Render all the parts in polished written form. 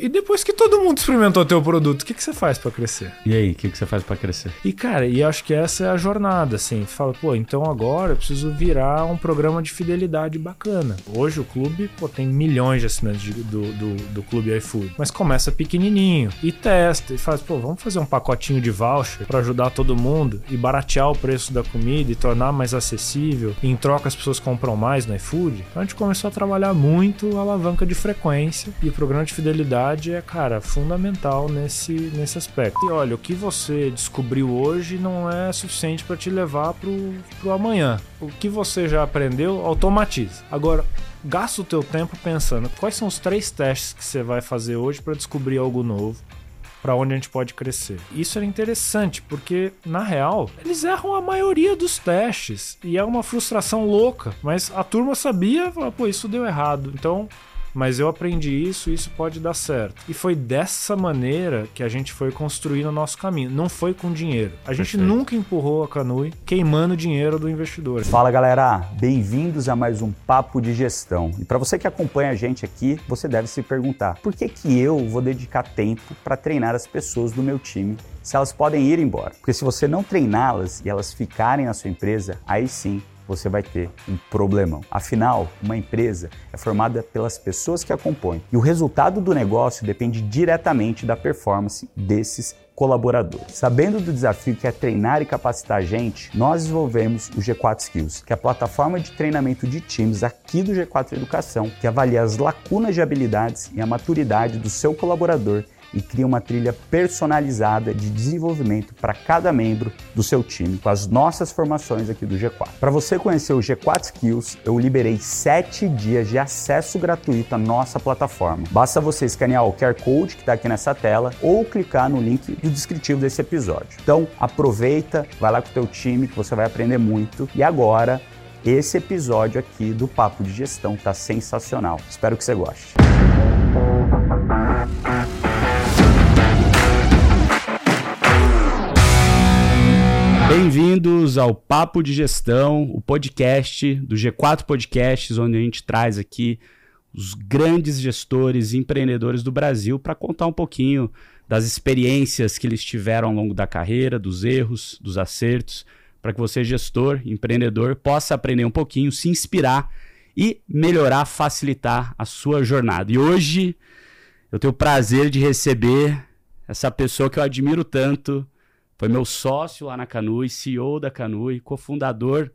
E depois que todo mundo experimentou teu produto, o que você faz pra crescer? E aí, o que você faz pra crescer? E cara, e acho que essa é a jornada, assim. Tu fala, pô, então agora eu preciso virar um programa de fidelidade bacana. Hoje o clube, pô, tem milhões de assinantes do clube iFood. Mas começa pequenininho e testa e faz, pô, vamos fazer um pacotinho de voucher pra ajudar todo mundo e baratear o preço da comida e tornar mais acessível. E em troca as pessoas compram mais no iFood. Então a gente começou a trabalhar muito a alavanca de frequência e o programa de fidelidade é, cara, fundamental nesse aspecto. E olha, o que você descobriu hoje não é suficiente para te levar pro amanhã. O que você já aprendeu, automatiza. Agora, gasta o teu tempo pensando quais são os 3 testes que você vai fazer hoje para descobrir algo novo, para onde a gente pode crescer. Isso era interessante, porque, na real, eles erram a maioria dos testes e é uma frustração louca, mas a turma sabia, pô, isso deu errado, então... Mas eu aprendi isso pode dar certo. E foi dessa maneira que a gente foi construindo o nosso caminho. Não foi com dinheiro. A gente nunca empurrou a Kanui queimando dinheiro do investidor. Fala, galera. Bem-vindos a mais um Papo de Gestão. E para você que acompanha a gente aqui, você deve se perguntar: por que eu vou dedicar tempo para treinar as pessoas do meu time se elas podem ir embora? Porque se você não treiná-las e elas ficarem na sua empresa, aí sim, você vai ter um problemão. Afinal, uma empresa é formada pelas pessoas que a compõem e o resultado do negócio depende diretamente da performance desses colaboradores. Sabendo do desafio que é treinar e capacitar a gente, nós desenvolvemos o G4 Skills, que é a plataforma de treinamento de times aqui do G4 Educação, que avalia as lacunas de habilidades e a maturidade do seu colaborador e cria uma trilha personalizada de desenvolvimento para cada membro do seu time, com as nossas formações aqui do G4. Para você conhecer o G4 Skills, eu liberei 7 dias de acesso gratuito à nossa plataforma. Basta você escanear o QR Code que está aqui nessa tela ou clicar no link do descritivo desse episódio. Então, aproveita, vai lá com o teu time que você vai aprender muito. E agora, esse episódio aqui do Papo de Gestão está sensacional. Espero que você goste. Bem-vindos ao Papo de Gestão, o podcast do G4 Podcasts, onde a gente traz aqui os grandes gestores e empreendedores do Brasil para contar um pouquinho das experiências que eles tiveram ao longo da carreira, dos erros, dos acertos, para que você, gestor, empreendedor, possa aprender um pouquinho, se inspirar e melhorar, facilitar a sua jornada. E hoje eu tenho o prazer de receber essa pessoa que eu admiro tanto. Foi meu sócio lá na Kanui, CEO da Kanui, cofundador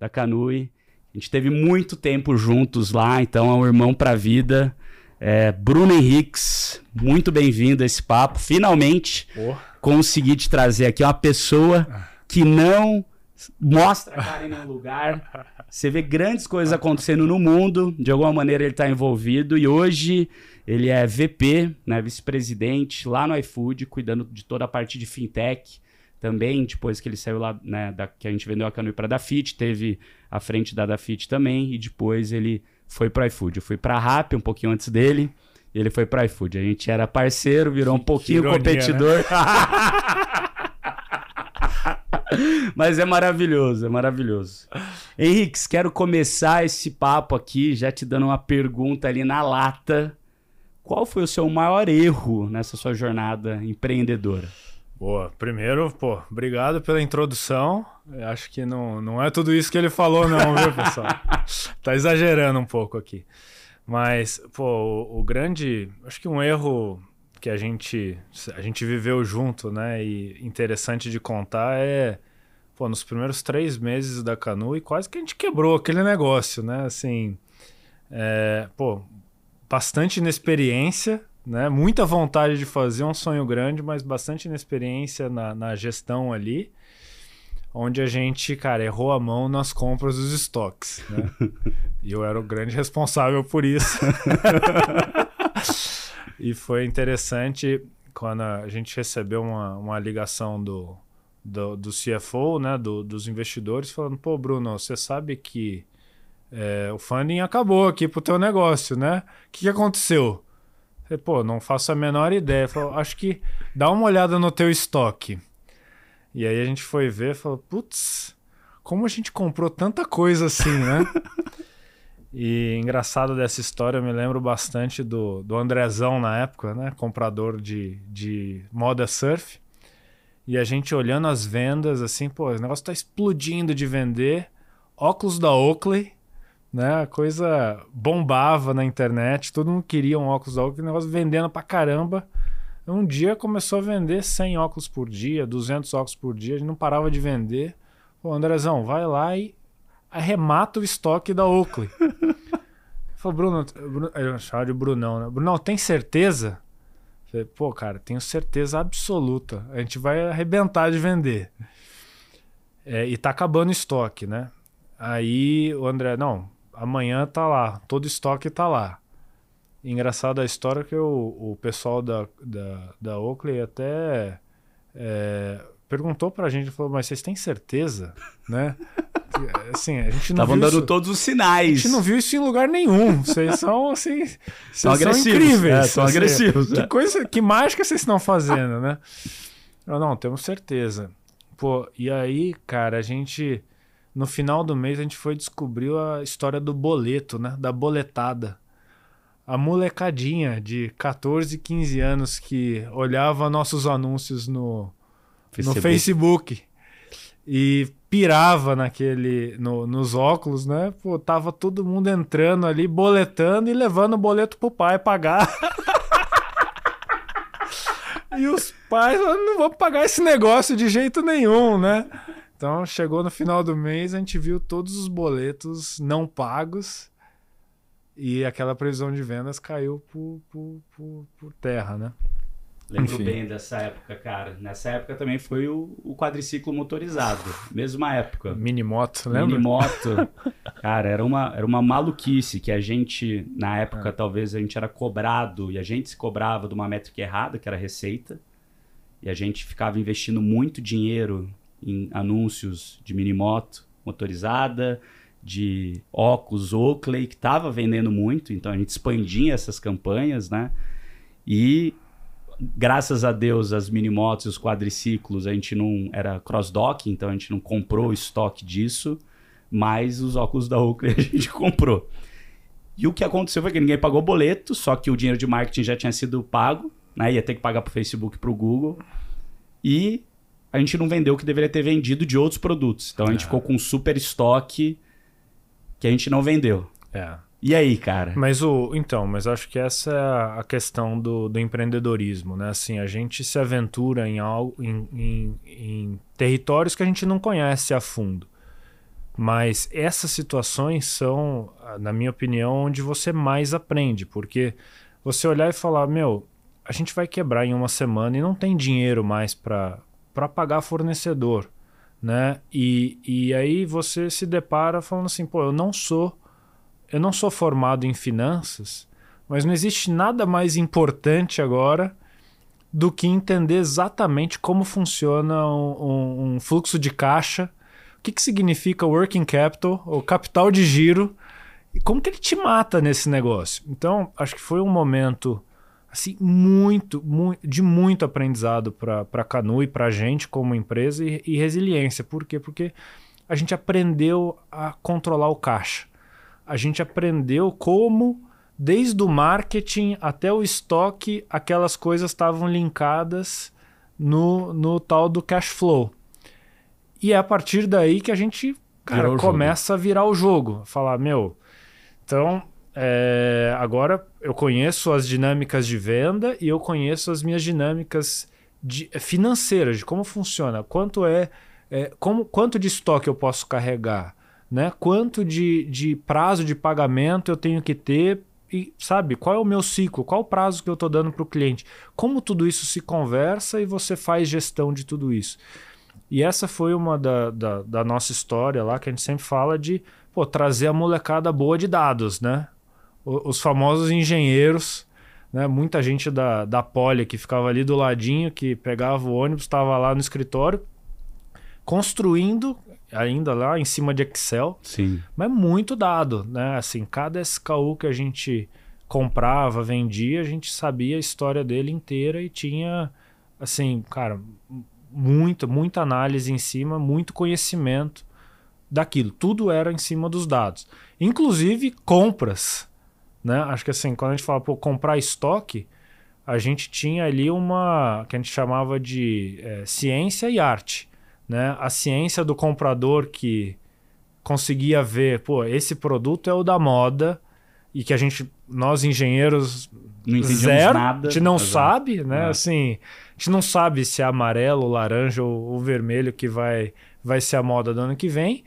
da Kanui. A gente teve muito tempo juntos lá, então é um irmão para a vida. Bruno Henriques, muito bem-vindo a esse papo. Finalmente consegui te trazer aqui uma pessoa que não mostra a cara em nenhum lugar. Você vê grandes coisas acontecendo no mundo, de alguma maneira ele está envolvido e hoje ele é VP, né, vice-presidente lá no iFood, cuidando de toda a parte de fintech também, depois que ele saiu lá, né, que a gente vendeu a Kanui para a Dafiti, teve a frente da Dafiti também e depois ele foi para o iFood. Eu fui para a Rappi um pouquinho antes dele e ele foi para o iFood. A gente era parceiro, virou um pouquinho ironia, competidor. Né? Mas é maravilhoso, é maravilhoso. Henriques, quero começar esse papo aqui já te dando uma pergunta ali na lata. Qual foi o seu maior erro nessa sua jornada empreendedora? Boa. Primeiro, obrigado pela introdução. Eu acho que não é tudo isso que ele falou não, viu, pessoal? Tá exagerando um pouco aqui. Mas, o grande... Acho que um erro que a gente viveu junto, né? E interessante de contar é... nos primeiros 3 meses da Kanui, quase que a gente quebrou aquele negócio, né? Assim, bastante inexperiência, né? Muita vontade de fazer um sonho grande, mas bastante inexperiência na gestão ali, onde a gente, cara, errou a mão nas compras dos estoques, né? E eu era o grande responsável por isso. E foi interessante quando a gente recebeu uma ligação do CFO, né, dos investidores, falando, Bruno, você sabe que o funding acabou aqui pro teu negócio, né? O que aconteceu? Falei, não faço a menor ideia. Falei, acho que dá uma olhada no teu estoque. E aí a gente foi ver e falou, como a gente comprou tanta coisa assim, né? E engraçado dessa história, eu me lembro bastante do Andrezão na época, né? Comprador de moda surf. E a gente olhando as vendas, assim, pô, o negócio tá explodindo de vender. Óculos da Oakley, né? A coisa bombava na internet, todo mundo queria um óculos da Oakley, o negócio vendendo pra caramba. Um dia começou a vender 100 óculos por dia, 200 óculos por dia, a gente não parava de vender. Pô, Andrezão, vai lá e arremata o estoque da Oakley. Ele falou, Bruno, eu chamava de Brunão, né? Brunão, tem certeza? Eu falei, pô, cara, tenho certeza absoluta. A gente vai arrebentar de vender. É, e tá acabando o estoque, né? Aí o André, não, amanhã tá lá, todo estoque tá lá. Engraçada a história que o pessoal da Oakley até perguntou pra gente, falou, mas vocês têm certeza, né? Assim, a gente não. Estavam dando isso, todos os sinais. A gente não viu isso em lugar nenhum. Vocês são assim. São incríveis. É, são assim, agressivos. Que coisa, que mágica vocês estão fazendo, né? Eu, não, temos certeza. Pô, e aí, cara, a gente. No final do mês a gente foi descobrir a história do boleto, né? Da boletada. A molecadinha de 14, 15 anos que olhava nossos anúncios no Facebook e pirava nos óculos, né? Pô, tava todo mundo entrando ali, boletando e levando o boleto pro pai pagar. E os pais não vão pagar esse negócio de jeito nenhum, né? Então, chegou no final do mês, a gente viu todos os boletos não pagos e aquela previsão de vendas caiu por terra, né? Lembro bem dessa época, cara. Nessa época também foi o quadriciclo motorizado. Mesma época. Minimoto, lembra? Minimoto. Cara, era uma maluquice que a gente, na época, talvez a gente era cobrado e a gente se cobrava de uma métrica errada, que era a receita. E a gente ficava investindo muito dinheiro em anúncios de minimoto motorizada, de óculos Oakley, que estava vendendo muito. Então a gente expandia essas campanhas, né? E... graças a Deus, as minimotos e os quadriciclos, a gente não era cross-dock, então a gente não comprou o estoque disso, mas os óculos da Oakley a gente comprou. E o que aconteceu foi que ninguém pagou o boleto, só que o dinheiro de marketing já tinha sido pago, né? Ia ter que pagar para o Facebook e para o Google, e a gente não vendeu o que deveria ter vendido de outros produtos. Então a gente ficou com um super estoque que a gente não vendeu. É. E aí, cara? Mas acho que essa é a questão do empreendedorismo, né? Assim, a gente se aventura em algo, em territórios que a gente não conhece a fundo. Mas essas situações são, na minha opinião, onde você mais aprende. Porque você olhar e falar, meu, a gente vai quebrar em uma semana e não tem dinheiro mais para pagar fornecedor, né? E aí você se depara falando assim, pô, eu não sou formado em finanças, mas não existe nada mais importante agora do que entender exatamente como funciona um fluxo de caixa, o que significa working capital, ou capital de giro, e como que ele te mata nesse negócio. Então, acho que foi um momento assim, de muito aprendizado para a Kanui, para a gente como empresa, e resiliência. Por quê? Porque a gente aprendeu a controlar o caixa. A gente aprendeu como, desde o marketing até o estoque, aquelas coisas estavam linkadas no tal do cash flow. E é a partir daí que a gente, cara, começa a virar o jogo. Falar, meu, então agora eu conheço as dinâmicas de venda e eu conheço as minhas dinâmicas financeiras, de como funciona, quanto de estoque eu posso carregar. Né? Quanto de prazo de pagamento eu tenho que ter e, sabe, qual é o meu ciclo, qual o prazo que eu estou dando para o cliente. Como tudo isso se conversa e você faz gestão de tudo isso. E essa foi uma da nossa história lá, que a gente sempre fala de trazer a molecada boa de dados, né? Os famosos engenheiros, né? Muita gente da Poli que ficava ali do ladinho, que pegava o ônibus, estava lá no escritório, construindo... ainda lá em cima de Excel. Sim. Mas muito dado, né? Assim, cada SKU que a gente comprava, vendia, a gente sabia a história dele inteira e tinha, assim, cara, muita análise em cima, muito conhecimento daquilo. Tudo era em cima dos dados. Inclusive compras, né? Acho que assim, quando a gente fala, pô, comprar estoque, a gente tinha ali uma que a gente chamava de ciência e arte, né? A ciência do comprador que conseguia ver, pô, esse produto é o da moda e que a gente, nós engenheiros, não entendíamos nada. A gente não sabe, né? É. Assim, a gente não sabe se é amarelo, laranja ou vermelho que vai ser a moda do ano que vem.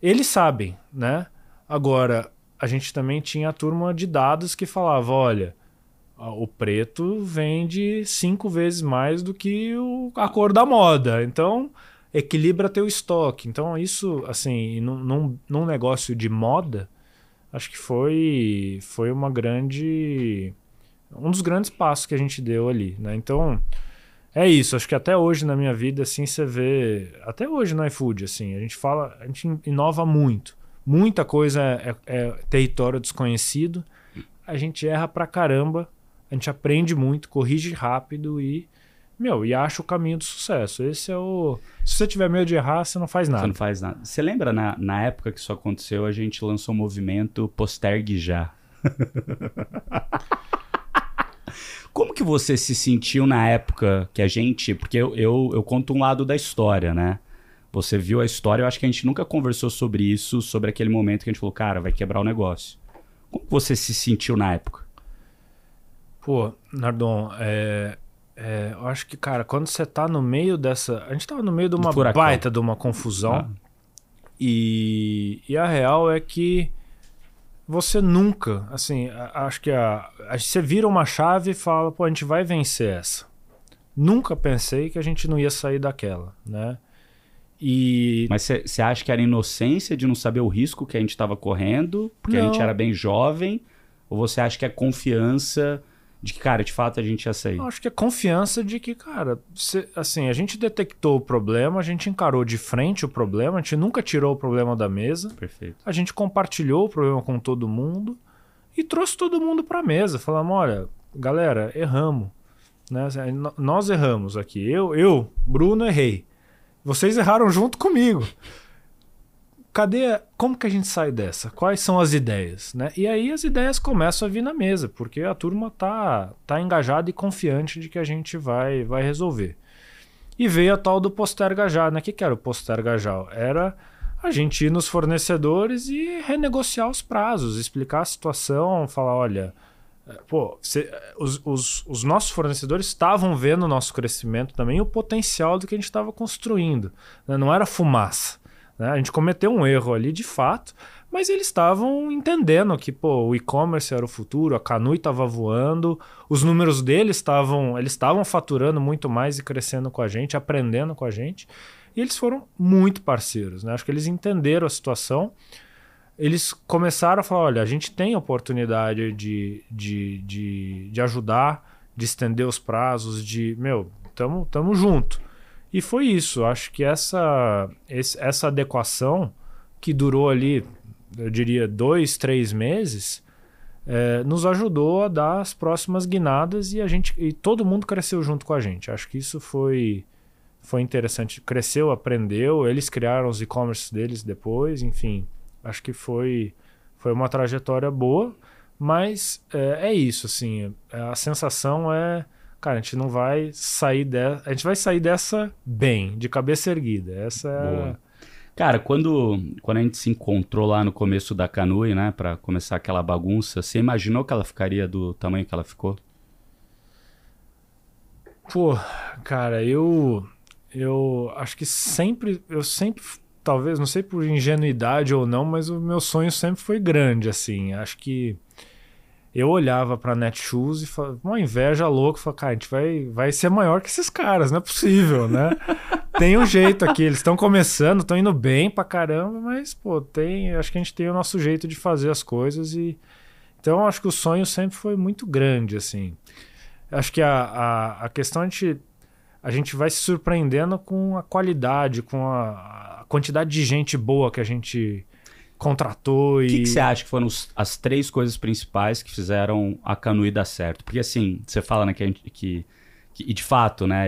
Eles sabem, né? Agora, a gente também tinha a turma de dados que falava, olha, o preto vende 5 vezes mais do que a cor da moda. Então, equilibra teu estoque. Então, isso, assim, num negócio de moda, acho que foi uma grande... um dos grandes passos que a gente deu ali, né? Então, é isso. Acho que até hoje na minha vida, assim, você vê... Até hoje no iFood, assim, a gente fala... A gente inova muito. Muita coisa é território desconhecido. A gente erra pra caramba. A gente aprende muito, corrige rápido e acha o caminho do sucesso. Esse é o... Se você tiver medo de errar, você não faz nada. Você não faz nada. Você lembra, na época que isso aconteceu, a gente lançou um movimento Postergue Já. Como que você se sentiu na época que a gente... Porque eu conto um lado da história, né? Você viu a história, eu acho que a gente nunca conversou sobre isso, sobre aquele momento que a gente falou, cara, vai quebrar o negócio. Como você se sentiu na época? Pô, Nardon, eu acho que, cara, quando você tá no meio dessa... A gente tava no meio de uma baita de uma confusão. Ah. E a real é que você nunca... Assim, acho que você vira uma chave e fala, pô, a gente vai vencer essa. Nunca pensei que a gente não ia sair daquela, né? Mas você acha que era inocência de não saber o risco que a gente estava correndo? Porque não. A gente era bem jovem? Ou você acha que é confiança de que, cara, de fato a gente ia sair? Eu acho que é confiança de que, cara, assim, a gente detectou o problema, a gente encarou de frente o problema, a gente nunca tirou o problema da mesa. Perfeito. A gente compartilhou o problema com todo mundo e trouxe todo mundo para a mesa. Falamos, olha, galera, erramos. Né? Nós erramos aqui. Eu, Bruno, errei. Vocês erraram junto comigo. Como que a gente sai dessa? Quais são as ideias? Né? E aí as ideias começam a vir na mesa, porque a turma tá engajada e confiante de que a gente vai resolver. E veio a tal do posterga já. Né? O que era o posterga já? Era a gente ir nos fornecedores e renegociar os prazos, explicar a situação, falar, olha... Pô, os nossos fornecedores estavam vendo o nosso crescimento também, o potencial do que a gente estava construindo, né? Não era fumaça, né? A gente cometeu um erro ali de fato, mas eles estavam entendendo que, pô, o e-commerce era o futuro, a Kanui estava voando, os números deles estavam faturando muito mais e crescendo com a gente, aprendendo com a gente, e eles foram muito parceiros, né? Acho que eles entenderam a situação. Eles começaram a falar, olha, a gente tem oportunidade de ajudar, de estender os prazos, tamo junto. E foi isso, acho que essa adequação que durou ali, eu diria, 2-3 meses, nos ajudou a dar as próximas guinadas e todo mundo cresceu junto com a gente. Acho que isso foi interessante, cresceu, aprendeu, eles criaram os e-commerces deles depois, enfim... Acho que foi uma trajetória boa, mas é isso, assim, a sensação é, cara, a gente vai sair dessa bem, de cabeça erguida. Essa é... Cara, quando a gente se encontrou lá no começo da Kanui, né, para começar aquela bagunça, você imaginou que ela ficaria do tamanho que ela ficou? Pô, cara, eu acho que eu sempre talvez, não sei por ingenuidade ou não, mas o meu sonho sempre foi grande, assim. Acho que eu olhava pra Netshoes e falava, uma inveja louca, falava, cara, a gente vai ser maior que esses caras, não é possível, né? Tem um jeito aqui, eles estão começando, estão indo bem pra caramba, mas, pô, acho que a gente tem o nosso jeito de fazer as coisas e... Então, acho que o sonho sempre foi muito grande, assim. Acho que a questão a gente vai se surpreendendo com a qualidade, com a quantidade de gente boa que a gente contratou. O que você acha que foram as 3 coisas principais que fizeram a Kanui dar certo? Porque assim, você fala, né, e de fato, né,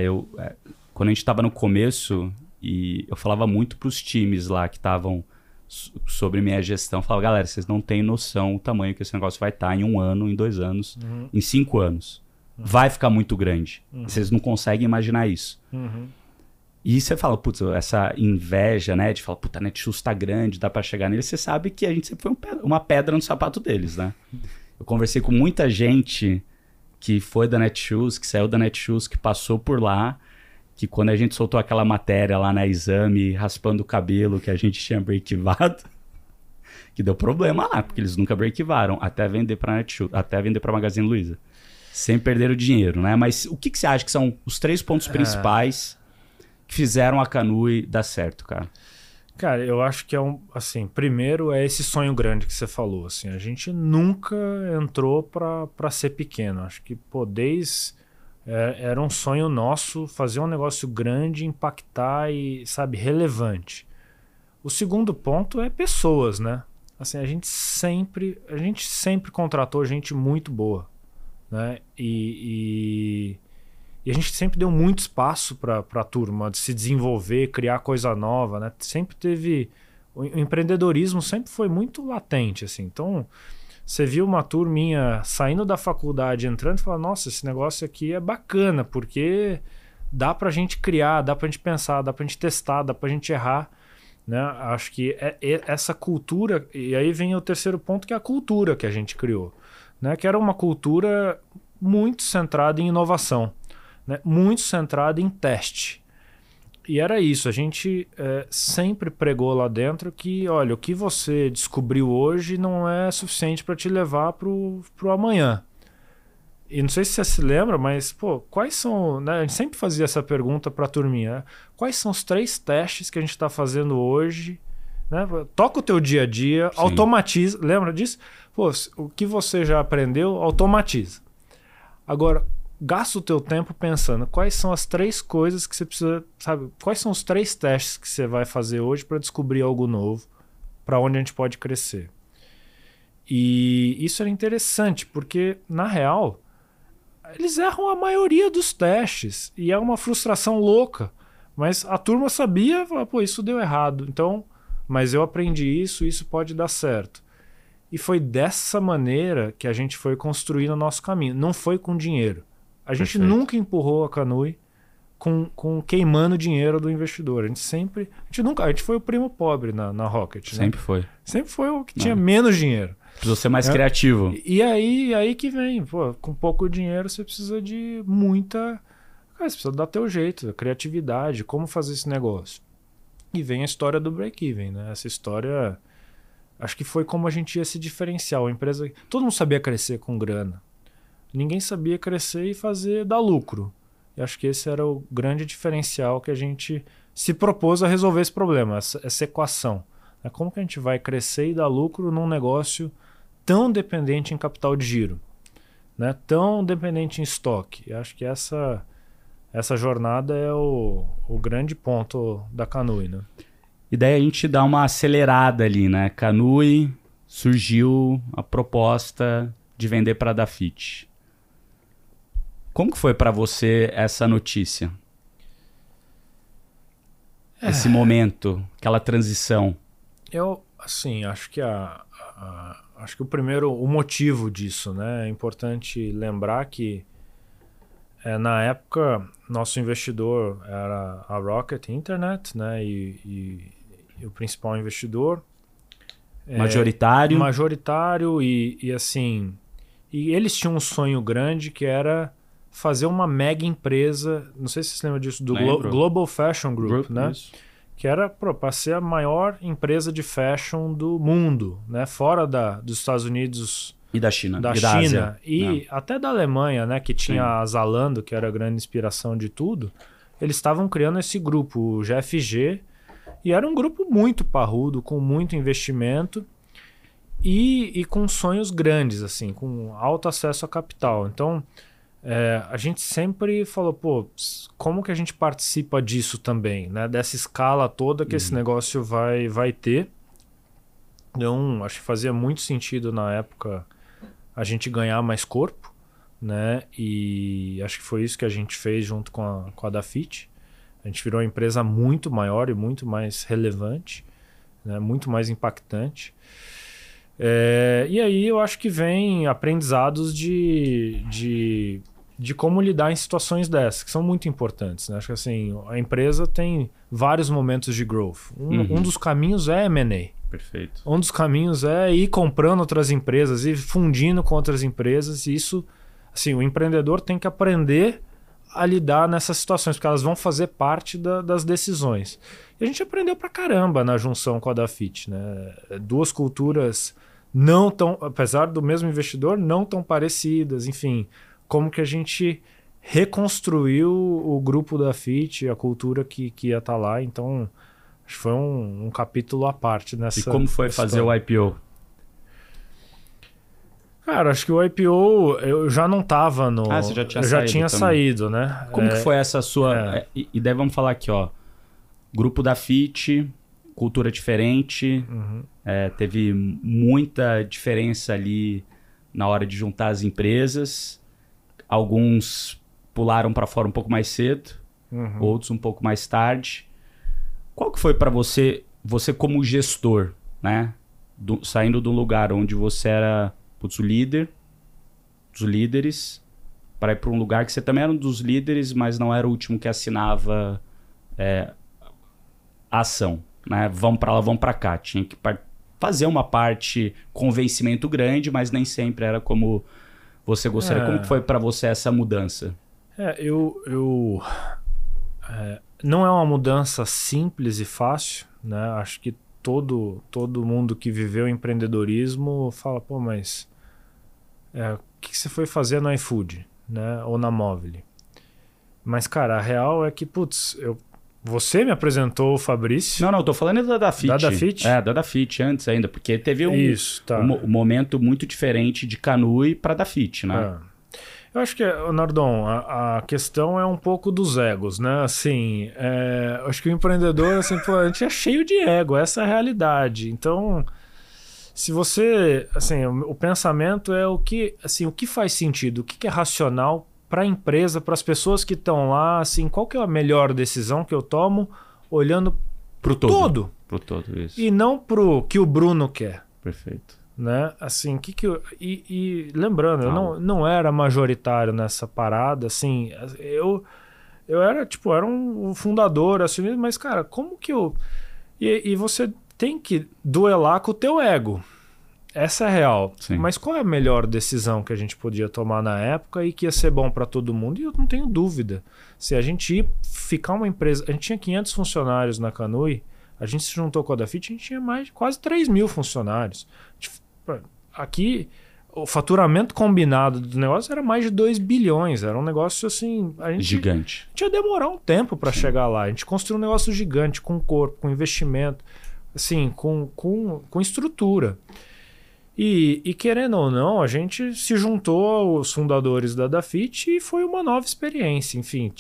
quando a gente estava no começo, e eu falava muito para os times lá que estavam sobre minha gestão, falava, galera, vocês não têm noção o tamanho que esse negócio vai estar em um ano, em 2 anos, uhum. em 5 anos. Uhum. Vai ficar muito grande. Uhum. Vocês não conseguem imaginar isso. Uhum. E você fala, putz, essa inveja, né? De falar, puta, a Netshoes tá grande, dá pra chegar nele. Você sabe que a gente sempre foi uma pedra no sapato deles, né? Eu conversei com muita gente que foi da Netshoes, que saiu da Netshoes, que passou por lá, que quando a gente soltou aquela matéria lá na Exame, raspando o cabelo, que a gente tinha breakivado, que deu problema lá, porque eles nunca breakivaram, até vender pra Netshoes, até vender pra Magazine Luiza. Sem perder o dinheiro, né? Mas o que você acha que são os 3 pontos principais... que fizeram a Kanui dar certo, cara? Cara, eu acho que é assim, primeiro é esse sonho grande que você falou, assim, a gente nunca entrou para ser pequeno, acho que era um sonho nosso fazer um negócio grande, impactar e, sabe, relevante. O segundo ponto é pessoas, né? Assim, a gente sempre contratou gente muito boa, né? E a gente sempre deu muito espaço para a turma de se desenvolver, criar coisa nova, né? Sempre teve... O empreendedorismo sempre foi muito latente, assim. Então, você viu uma turminha saindo da faculdade, entrando e falando, nossa, esse negócio aqui é bacana, porque dá para a gente criar, dá para a gente pensar, dá para a gente testar, dá para a gente errar, né? Acho que essa cultura... E aí vem o terceiro ponto, que é a cultura que a gente criou, né? Que era uma cultura muito centrada em inovação. Né, muito centrado em teste. E era isso, a gente sempre pregou lá dentro que, olha, o que você descobriu hoje não é suficiente para te levar para o amanhã. E não sei se você se lembra, mas, pô, quais são... Né, a gente sempre fazia essa pergunta para a turminha, né, quais são os 3 testes que a gente está fazendo hoje? Né? Toca o teu dia a dia, sim, automatiza, lembra disso? Pô, o que você já aprendeu, automatiza. Agora... Gasta o teu tempo pensando quais são as 3 coisas que você precisa, sabe? Quais são os 3 testes que você vai fazer hoje para descobrir algo novo, para onde a gente pode crescer. E isso era interessante, porque, na real, eles erram a maioria dos testes e é uma frustração louca. Mas a turma sabia, pô, isso deu errado. Então, mas eu aprendi isso, isso pode dar certo. E foi dessa maneira que a gente foi construindo o nosso caminho. Não foi com dinheiro. A gente perfeito. Nunca empurrou a Kanui com queimando dinheiro do investidor. A gente foi o primo pobre na Rocket. Sempre, né? Foi. Sempre foi o que tinha menos dinheiro. Precisou ser mais criativo. E aí que vem. Pô, com pouco dinheiro você precisa de muita... Cara, você precisa dar teu jeito, criatividade, como fazer esse negócio. E vem a história do break-even, né? Essa história... Acho que foi como a gente ia se diferenciar. A empresa... Todo mundo sabia crescer com grana. Ninguém sabia crescer e fazer dar lucro. E acho que esse era o grande diferencial que a gente se propôs a resolver esse problema, essa equação. Como que a gente vai crescer e dar lucro num negócio tão dependente em capital de giro? Né? Tão dependente em estoque. E acho que essa jornada é o grande ponto da Kanui. Né? E daí a gente dá uma acelerada ali, né? Kanui, surgiu a proposta de vender para a Dafiti. Como que foi para você essa notícia? Esse momento, aquela transição? Eu, assim, acho que acho que o motivo disso, né? É importante lembrar que na época nosso investidor era a Rocket Internet, né? E o principal investidor majoritário. Majoritário e assim. E eles tinham um sonho grande que era fazer uma mega empresa, não sei se você lembra disso, do Global Fashion Group, né? Isso. Que era para ser a maior empresa de fashion do mundo, né? Fora dos Estados Unidos e da China, da Ásia. E até da Alemanha, né? Que tinha sim. A Zalando, que era a grande inspiração de tudo. Eles estavam criando esse grupo, o GFG, e era um grupo muito parrudo, com muito investimento. E com sonhos grandes, assim, com alto acesso a capital. Então, a gente sempre falou, pô, como que a gente participa disso também, né? Dessa escala toda que esse negócio vai ter. Então, acho que fazia muito sentido na época a gente ganhar mais corpo, né? E acho que foi isso que a gente fez junto com a Dafiti. A gente virou uma empresa muito maior e muito mais relevante. né? Muito mais impactante. E aí eu acho que vem aprendizados de como lidar em situações dessas, que são muito importantes, né? Acho que assim, a empresa tem vários momentos de growth. Um dos caminhos é M&A. Perfeito. Um dos caminhos é ir comprando outras empresas e fundindo com outras empresas. E isso, assim, o empreendedor tem que aprender a lidar nessas situações, porque elas vão fazer parte das decisões. E a gente aprendeu pra caramba na junção com a Dafiti, né? Duas culturas não tão, apesar do mesmo investidor, não tão parecidas, enfim... Como que a gente reconstruiu o grupo da FIT, a cultura que ia estar lá. Então, acho que foi um capítulo à parte nessa. E como foi fazer o IPO? Cara, acho que o IPO eu já não estava no... Ah, você já tinha saído. Eu já tinha saído, né? Como que foi essa sua... E daí vamos falar aqui, ó. Grupo da FIT, cultura diferente. Teve muita diferença ali na hora de juntar as empresas. Alguns pularam para fora um pouco mais cedo, outros um pouco mais tarde. Qual que foi para você como gestor, né? Saindo do lugar onde você era o líder, dos líderes, para ir para um lugar que você também era um dos líderes, mas não era o último que assinava a ação, né? Vamos para lá, vamos para cá. Tinha que fazer uma parte convencimento grande, mas nem sempre era como... Você gostaria? Como que foi para você essa mudança? Não é uma mudança simples e fácil, né? Acho que todo mundo que viveu empreendedorismo fala, pô, mas o que você foi fazer no iFood, né? Ou na Movile? Mas, cara, a real é que, putz, você me apresentou o Fabrício. Não, tô falando da Dafiti. Da Dafiti? Da Dafiti antes ainda, porque teve um momento muito diferente de Kanui para Dafiti, né? Eu acho que, Nardon, a questão é um pouco dos egos, né? Assim, acho que o empreendedor, assim, a gente é cheio de ego, essa é a realidade. Então, se você, assim, o pensamento é o que faz sentido, o que é racional para a empresa, para as pessoas que estão lá, assim, qual que é a melhor decisão que eu tomo olhando para o todo? Para o todo, isso. E não para o que o Bruno quer. Perfeito. Né? Assim, lembrando, eu não era majoritário nessa parada, assim, eu era, tipo, era um fundador, assumido, mas, cara, como que eu... E você tem que duelar com o teu ego. Essa é real. Sim. Mas qual é a melhor decisão que a gente podia tomar na época e que ia ser bom para todo mundo? E eu não tenho dúvida. Se a gente ia ficar uma empresa... A gente tinha 500 funcionários na Kanui, a gente se juntou com a Dafiti, a gente tinha quase 3 mil funcionários. Aqui, o faturamento combinado do negócio era mais de 2 bilhões. Era um negócio assim... Gigante. A gente ia demorar um tempo para chegar lá. A gente construiu um negócio gigante, com corpo, com investimento, assim, com estrutura. E querendo ou não, a gente se juntou aos fundadores da Dafiti e foi uma nova experiência. Enfim,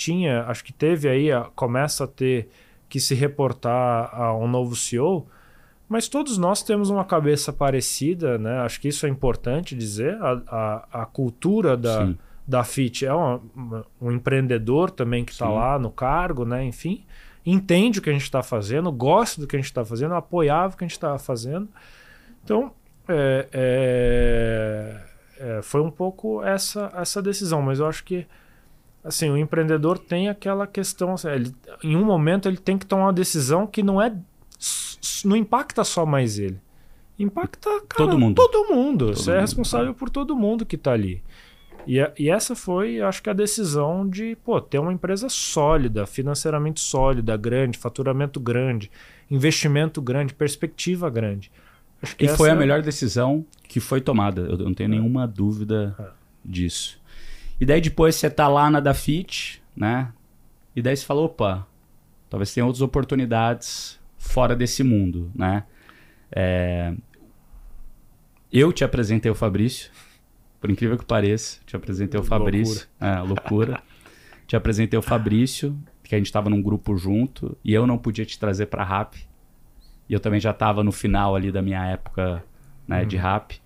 acho que teve aí, começa a ter que se reportar a um novo CEO, mas todos nós temos uma cabeça parecida, né? Acho que isso é importante dizer. A cultura da Dafiti é um empreendedor também que está lá no cargo, né? Enfim, entende o que a gente está fazendo, gosta do que a gente está fazendo, apoiava o que a gente estava fazendo. Então... foi um pouco essa decisão, mas eu acho que assim, o empreendedor tem aquela questão, assim, em um momento ele tem que tomar uma decisão que não impacta só mais ele, impacta, cara, todo mundo. Você é responsável por todo mundo que está ali. E essa foi, acho que, a decisão de ter uma empresa sólida, financeiramente sólida, grande, faturamento grande, investimento grande, perspectiva grande. E foi a melhor decisão que foi tomada. Eu não tenho nenhuma dúvida disso. E daí depois você tá lá na Dafiti, né? E daí você fala, opa, talvez tenha outras oportunidades fora desse mundo, né? Eu te apresentei o Fabrício, por incrível que pareça. Te apresentei o Fabrício. Loucura. Loucura. Te apresentei o Fabrício, que a gente tava num grupo junto. E eu não podia te trazer pra Rappi. E eu também já estava no final ali da minha época, né, de Rappi.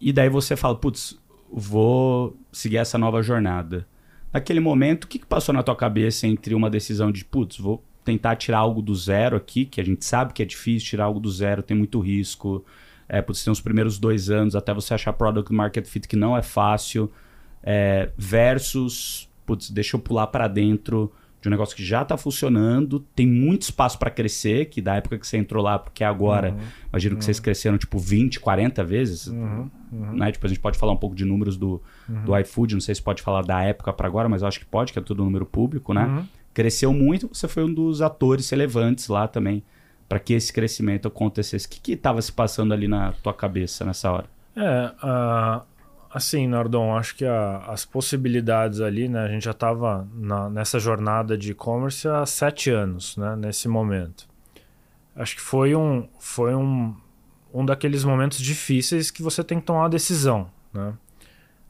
E daí você fala, putz, vou seguir essa nova jornada. Naquele momento, o que passou na tua cabeça entre uma decisão de, putz, vou tentar tirar algo do zero aqui, que a gente sabe que é difícil tirar algo do zero, tem muito risco. Pode ser os primeiros 2 anos até você achar product market fit, que não é fácil, versus, putz, deixa eu pular para dentro de um negócio que já está funcionando, tem muito espaço para crescer, que da época que você entrou lá, porque agora, imagino que vocês cresceram tipo 20, 40 vezes, né? Tipo, a gente pode falar um pouco de números do iFood, não sei se pode falar da época para agora, mas eu acho que pode, que é tudo número público, né? Cresceu muito, você foi um dos atores relevantes lá também, para que esse crescimento acontecesse. O que estava se passando ali na tua cabeça nessa hora? Assim, Nardon, acho que as possibilidades ali, né? A gente já estava nessa jornada de e-commerce há 7 anos, né? Nesse momento. Acho que foi um daqueles momentos difíceis que você tem que tomar uma decisão, né?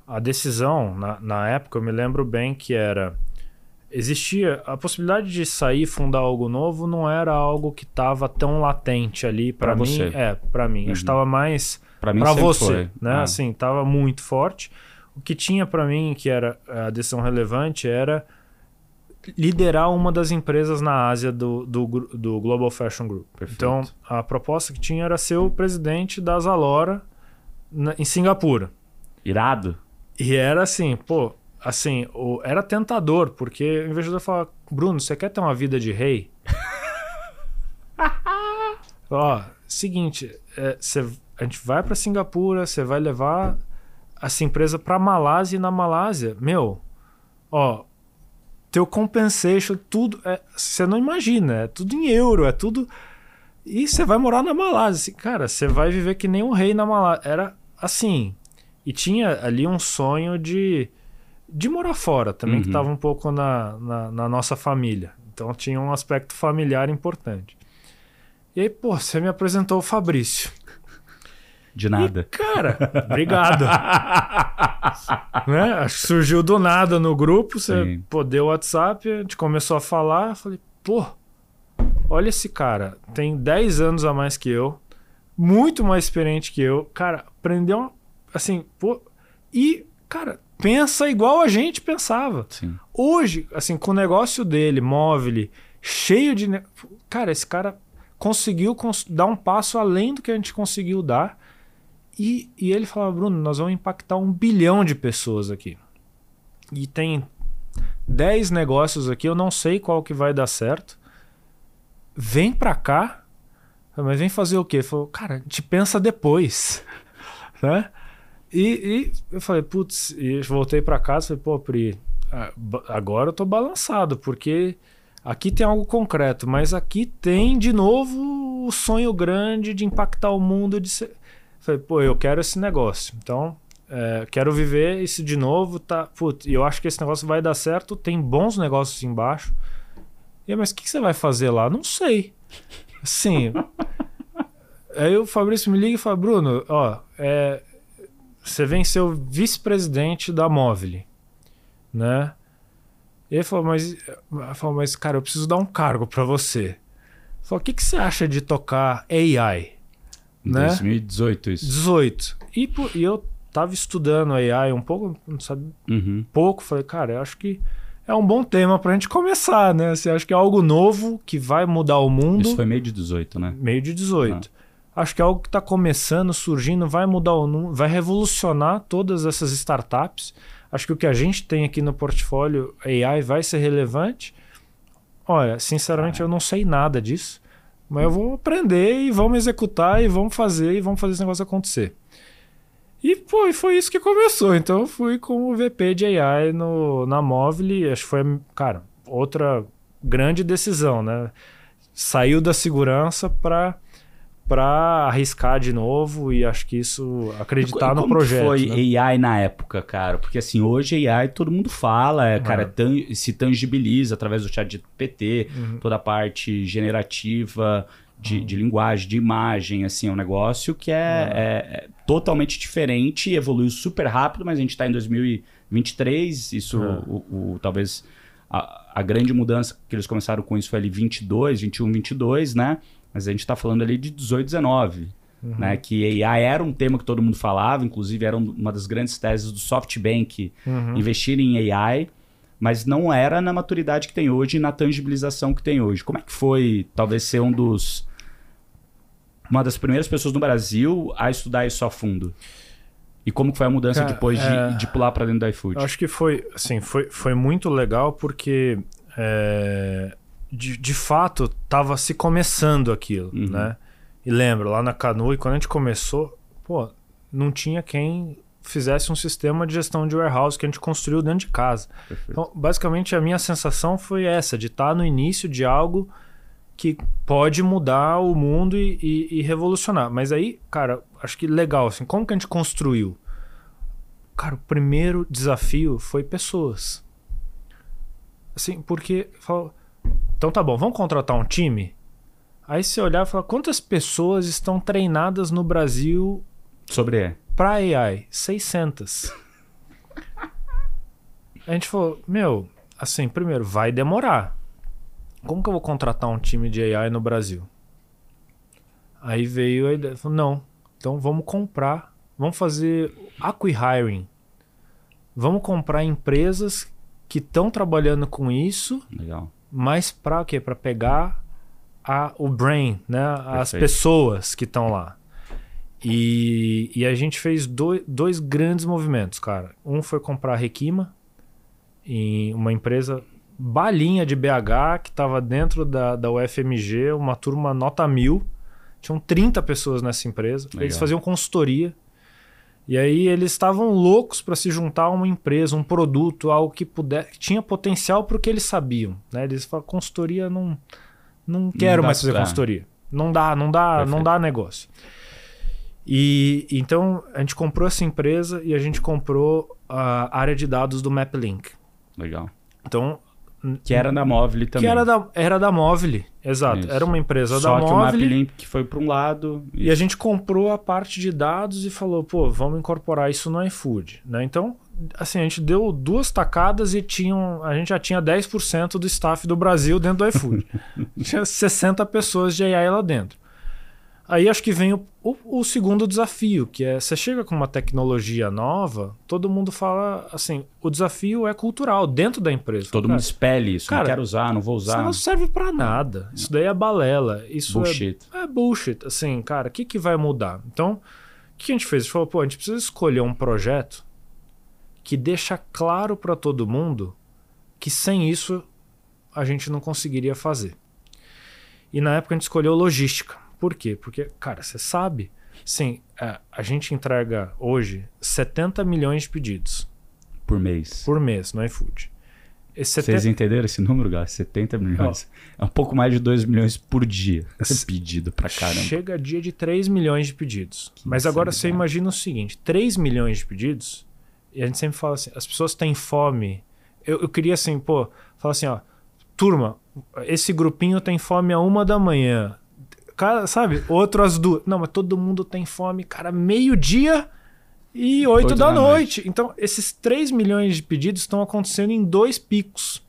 A decisão, na época, eu me lembro bem que era... Existia a possibilidade de sair e fundar algo novo, não era algo que estava tão latente ali para mim. Você. Para mim. Uhum. Eu estava mais para você, foi, né? Assim, estava muito forte. O que tinha para mim, que era a decisão relevante, era liderar uma das empresas na Ásia do Global Fashion Group. Perfeito. Então, a proposta que tinha era ser o presidente da Zalora em Singapura. Irado. E era assim, pô. Assim, era tentador, porque o investidor falava, Bruno, você quer ter uma vida de rei? Ó, seguinte, a gente vai para Singapura, você vai levar essa empresa para Malásia, e na Malásia, meu, ó, teu compensation, tudo, você não imagina, é tudo em euro, é tudo... E você vai morar na Malásia, assim, cara, você vai viver que nem um rei na Malásia. Era assim, e tinha ali um sonho de morar fora também, que estava um pouco na nossa família. Então, tinha um aspecto familiar importante. E aí, pô, você me apresentou o Fabrício. De nada. E, cara, obrigado. Né? Acho que surgiu do nada no grupo, você deu o WhatsApp, a gente começou a falar, falei, pô, olha esse cara, tem 10 anos a mais que eu, muito mais experiente que eu, cara, aprendeu, assim, pô, e, cara... Pensa igual a gente pensava. Sim. Hoje, assim, com o negócio dele, Movile, cheio de... Cara, esse cara conseguiu dar um passo além do que a gente conseguiu dar. E ele falava, Bruno, nós vamos impactar 1 bilhão de pessoas aqui. E tem 10 negócios aqui, eu não sei qual que vai dar certo. Vem pra cá. Mas vem fazer o quê? Ele falou, cara, a gente pensa depois. Né? E eu falei, putz, e voltei para casa e falei, pô, Pri, agora eu tô balançado, porque aqui tem algo concreto, mas aqui tem de novo o sonho grande de impactar o mundo. Falei, pô, eu quero esse negócio, então quero viver isso de novo, tá? Putz, eu acho que esse negócio vai dar certo, tem bons negócios embaixo. E, mas o que você vai fazer lá? Não sei. Assim, aí o Fabrício me liga e fala, Bruno, ó, você vem ser o vice-presidente da Movile, né? E ele falou, mas cara, eu preciso dar um cargo para você. Ele falou, o que você acha de tocar AI? Em 2018, isso. 18. E eu tava estudando AI um pouco, não sabe, pouco. Falei, cara, eu acho que é um bom tema pra gente começar, né? Assim, acho que é algo novo que vai mudar o mundo. Isso foi meio de 18, né? Meio de 18. Ah. Acho que é algo que está começando, surgindo, vai mudar o número, vai revolucionar todas essas startups. Acho que o que a gente tem aqui no portfólio AI vai ser relevante. Olha, sinceramente, eu não sei nada disso, mas eu vou aprender e vamos executar e vamos fazer esse negócio acontecer. E pô, foi isso que começou. Então, eu fui com o VP de AI na Movile. Acho que foi, cara, outra grande decisão, né? Saiu da segurança para arriscar de novo e acho que isso, acreditar no projeto. Como foi, né? AI na época, cara? Porque assim, hoje AI todo mundo fala, cara, se tangibiliza através do ChatGPT, toda a parte generativa de linguagem, de imagem, assim, é um negócio que é totalmente diferente, evoluiu super rápido, mas a gente está em 2023, isso talvez a grande mudança que eles começaram com isso foi ali 21, 22, né? Mas a gente está falando ali de 18, 19, né? Que AI era um tema que todo mundo falava, inclusive era uma das grandes teses do SoftBank, investir em AI, mas não era na maturidade que tem hoje e na tangibilização que tem hoje. Como é que foi, talvez, ser uma das primeiras pessoas no Brasil a estudar isso a fundo? E como foi a mudança depois de pular para dentro do iFood? Acho que foi muito legal porque, de fato, estava se começando aquilo, uhum, né? E lembro, lá na Kanui, quando a gente começou, pô, não tinha quem fizesse um sistema de gestão de warehouse que a gente construiu dentro de casa. Perfeito. Então, basicamente, a minha sensação foi essa, de estar no início de algo que pode mudar o mundo e revolucionar. Mas aí, cara, acho que legal, assim, como que a gente construiu? Cara, o primeiro desafio foi pessoas. Assim, porque... Então tá bom, vamos contratar um time? Aí você olhar e falar, quantas pessoas estão treinadas no Brasil... Sobre para AI? 600. A gente falou, meu, assim, primeiro, vai demorar. Como que eu vou contratar um time de AI no Brasil? Aí veio a ideia, falou, não, então vamos comprar, vamos fazer acqui-hiring. Vamos comprar empresas que estão trabalhando com isso. Legal. Mas para o quê? Para pegar o brain, né? As pessoas que estão lá. E a gente fez dois grandes movimentos, cara. Um foi comprar a Requima, em uma empresa balinha de BH, que estava dentro da UFMG, uma turma nota 1000. Tinham 30 pessoas nessa empresa. Legal. Eles faziam consultoria. E aí eles estavam loucos para se juntar a uma empresa, um produto, algo que tinha potencial para o que eles sabiam, né? Eles falaram, consultoria não quero mais fazer consultoria. Não dá negócio. E então a gente comprou essa empresa e a gente comprou a área de dados do MapLink. Legal. Então, que era da Movile também. Que era da Movile, exato. Isso. Era uma empresa da Movile. Só que o MapLink foi para um lado. E a gente comprou a parte de dados e falou, pô, vamos incorporar isso no iFood, né? Então, assim, a gente deu duas tacadas e a gente já tinha 10% do staff do Brasil dentro do iFood. Tinha 60 pessoas de AI lá dentro. Aí acho que vem o segundo desafio, que é... Você chega com uma tecnologia nova, todo mundo fala assim... O desafio é cultural, dentro da empresa. Todo mundo espelha isso. Cara, não quero usar, não vou usar. Isso não serve pra nada. Isso daí é balela. Isso bullshit. É bullshit. Assim, cara, o que vai mudar? Então, o que a gente fez? A gente falou, pô, a gente precisa escolher um projeto que deixa claro pra todo mundo que sem isso a gente não conseguiria fazer. E na época a gente escolheu logística. Por quê? Porque, cara, você sabe, sim, a gente entrega hoje 70 milhões de pedidos. Por mês. Por mês, no iFood. Vocês entenderam esse número, Gá? 70 milhões. Oh. É um pouco mais de 2 milhões por dia. Esse pedido pra caramba. Chega a dia de 3 milhões de pedidos. Que Mas agora você imagina o seguinte, 3 milhões de pedidos, e a gente sempre fala assim, as pessoas têm fome. Eu queria assim, pô, falar assim, ó, turma, esse grupinho tem fome a 1h da manhã. Cara, sabe? Outro às 2h. Não, mas todo mundo tem fome, cara, 12h e 20h. Então, esses 3 milhões de pedidos estão acontecendo em 2 picos.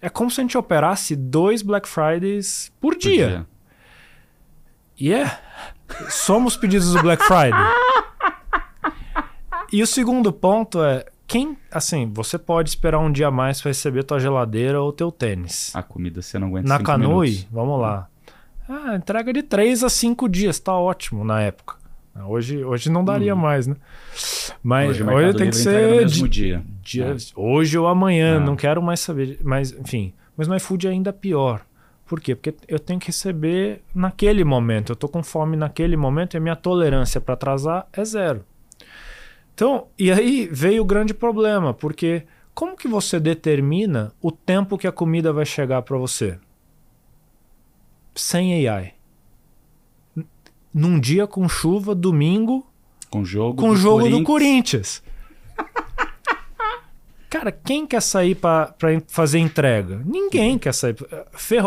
É como se a gente operasse 2 Black Fridays por dia. E somos pedidos do Black Friday. E o segundo ponto é, assim, você pode esperar um dia a mais para receber tua geladeira ou teu tênis. A comida você não aguenta 5 minutos. Na Kanui, vamos lá. Ah, entrega de 3 a 5 dias, tá ótimo na época. Hoje não daria mais, né? Mas hoje tem que ser no mesmo dia. Hoje ou amanhã, não quero mais saber. Mas, enfim, mas no iFood é ainda pior. Por quê? Porque eu tenho que receber naquele momento. Eu tô com fome naquele momento e a minha tolerância para atrasar é 0. Então, e aí veio o grande problema, porque como que você determina o tempo que a comida vai chegar para você? Sem AI. Num dia com chuva, domingo... Com jogo do Corinthians. Cara, quem quer sair pra fazer entrega? Ninguém quer sair.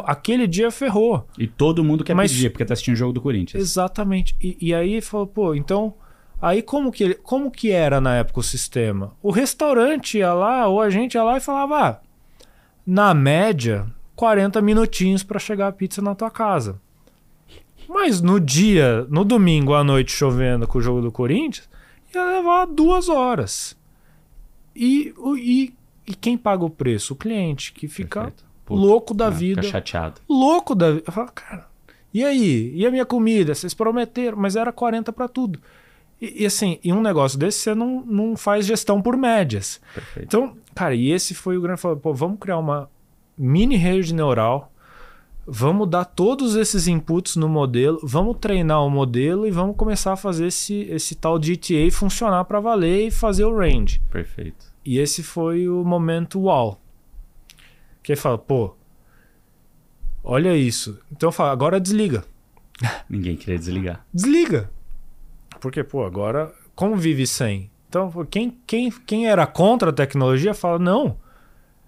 Aquele dia ferrou. E todo mundo quer pedir, porque tá assistindo o jogo do Corinthians. Exatamente. E aí falou, pô, então... Aí como que era na época o sistema? O restaurante ia lá, ou a gente ia lá e falava... Ah, na média... 40 minutinhos para chegar a pizza na tua casa. Mas no domingo à noite chovendo com o jogo do Corinthians, ia levar 2 horas. E E quem paga o preço? O cliente, que fica louco da vida. Fica chateado. Louco da vida. Eu falo, cara, e aí? E a minha comida? Vocês prometeram, mas era 40 para tudo. E assim, em um negócio desse, você não faz gestão por médias. Perfeito. Então, cara, e esse foi o grande... Pô, vamos criar uma mini rede neural, vamos dar todos esses inputs no modelo, vamos treinar o modelo e vamos começar a fazer esse tal de ETA funcionar para valer e fazer o range. Perfeito. E esse foi o momento uau. Que ele fala, pô, olha isso. Então eu falo, agora desliga. Ninguém queria desligar. Desliga. Porque, pô, agora como vive sem? Então, quem era contra a tecnologia fala, não.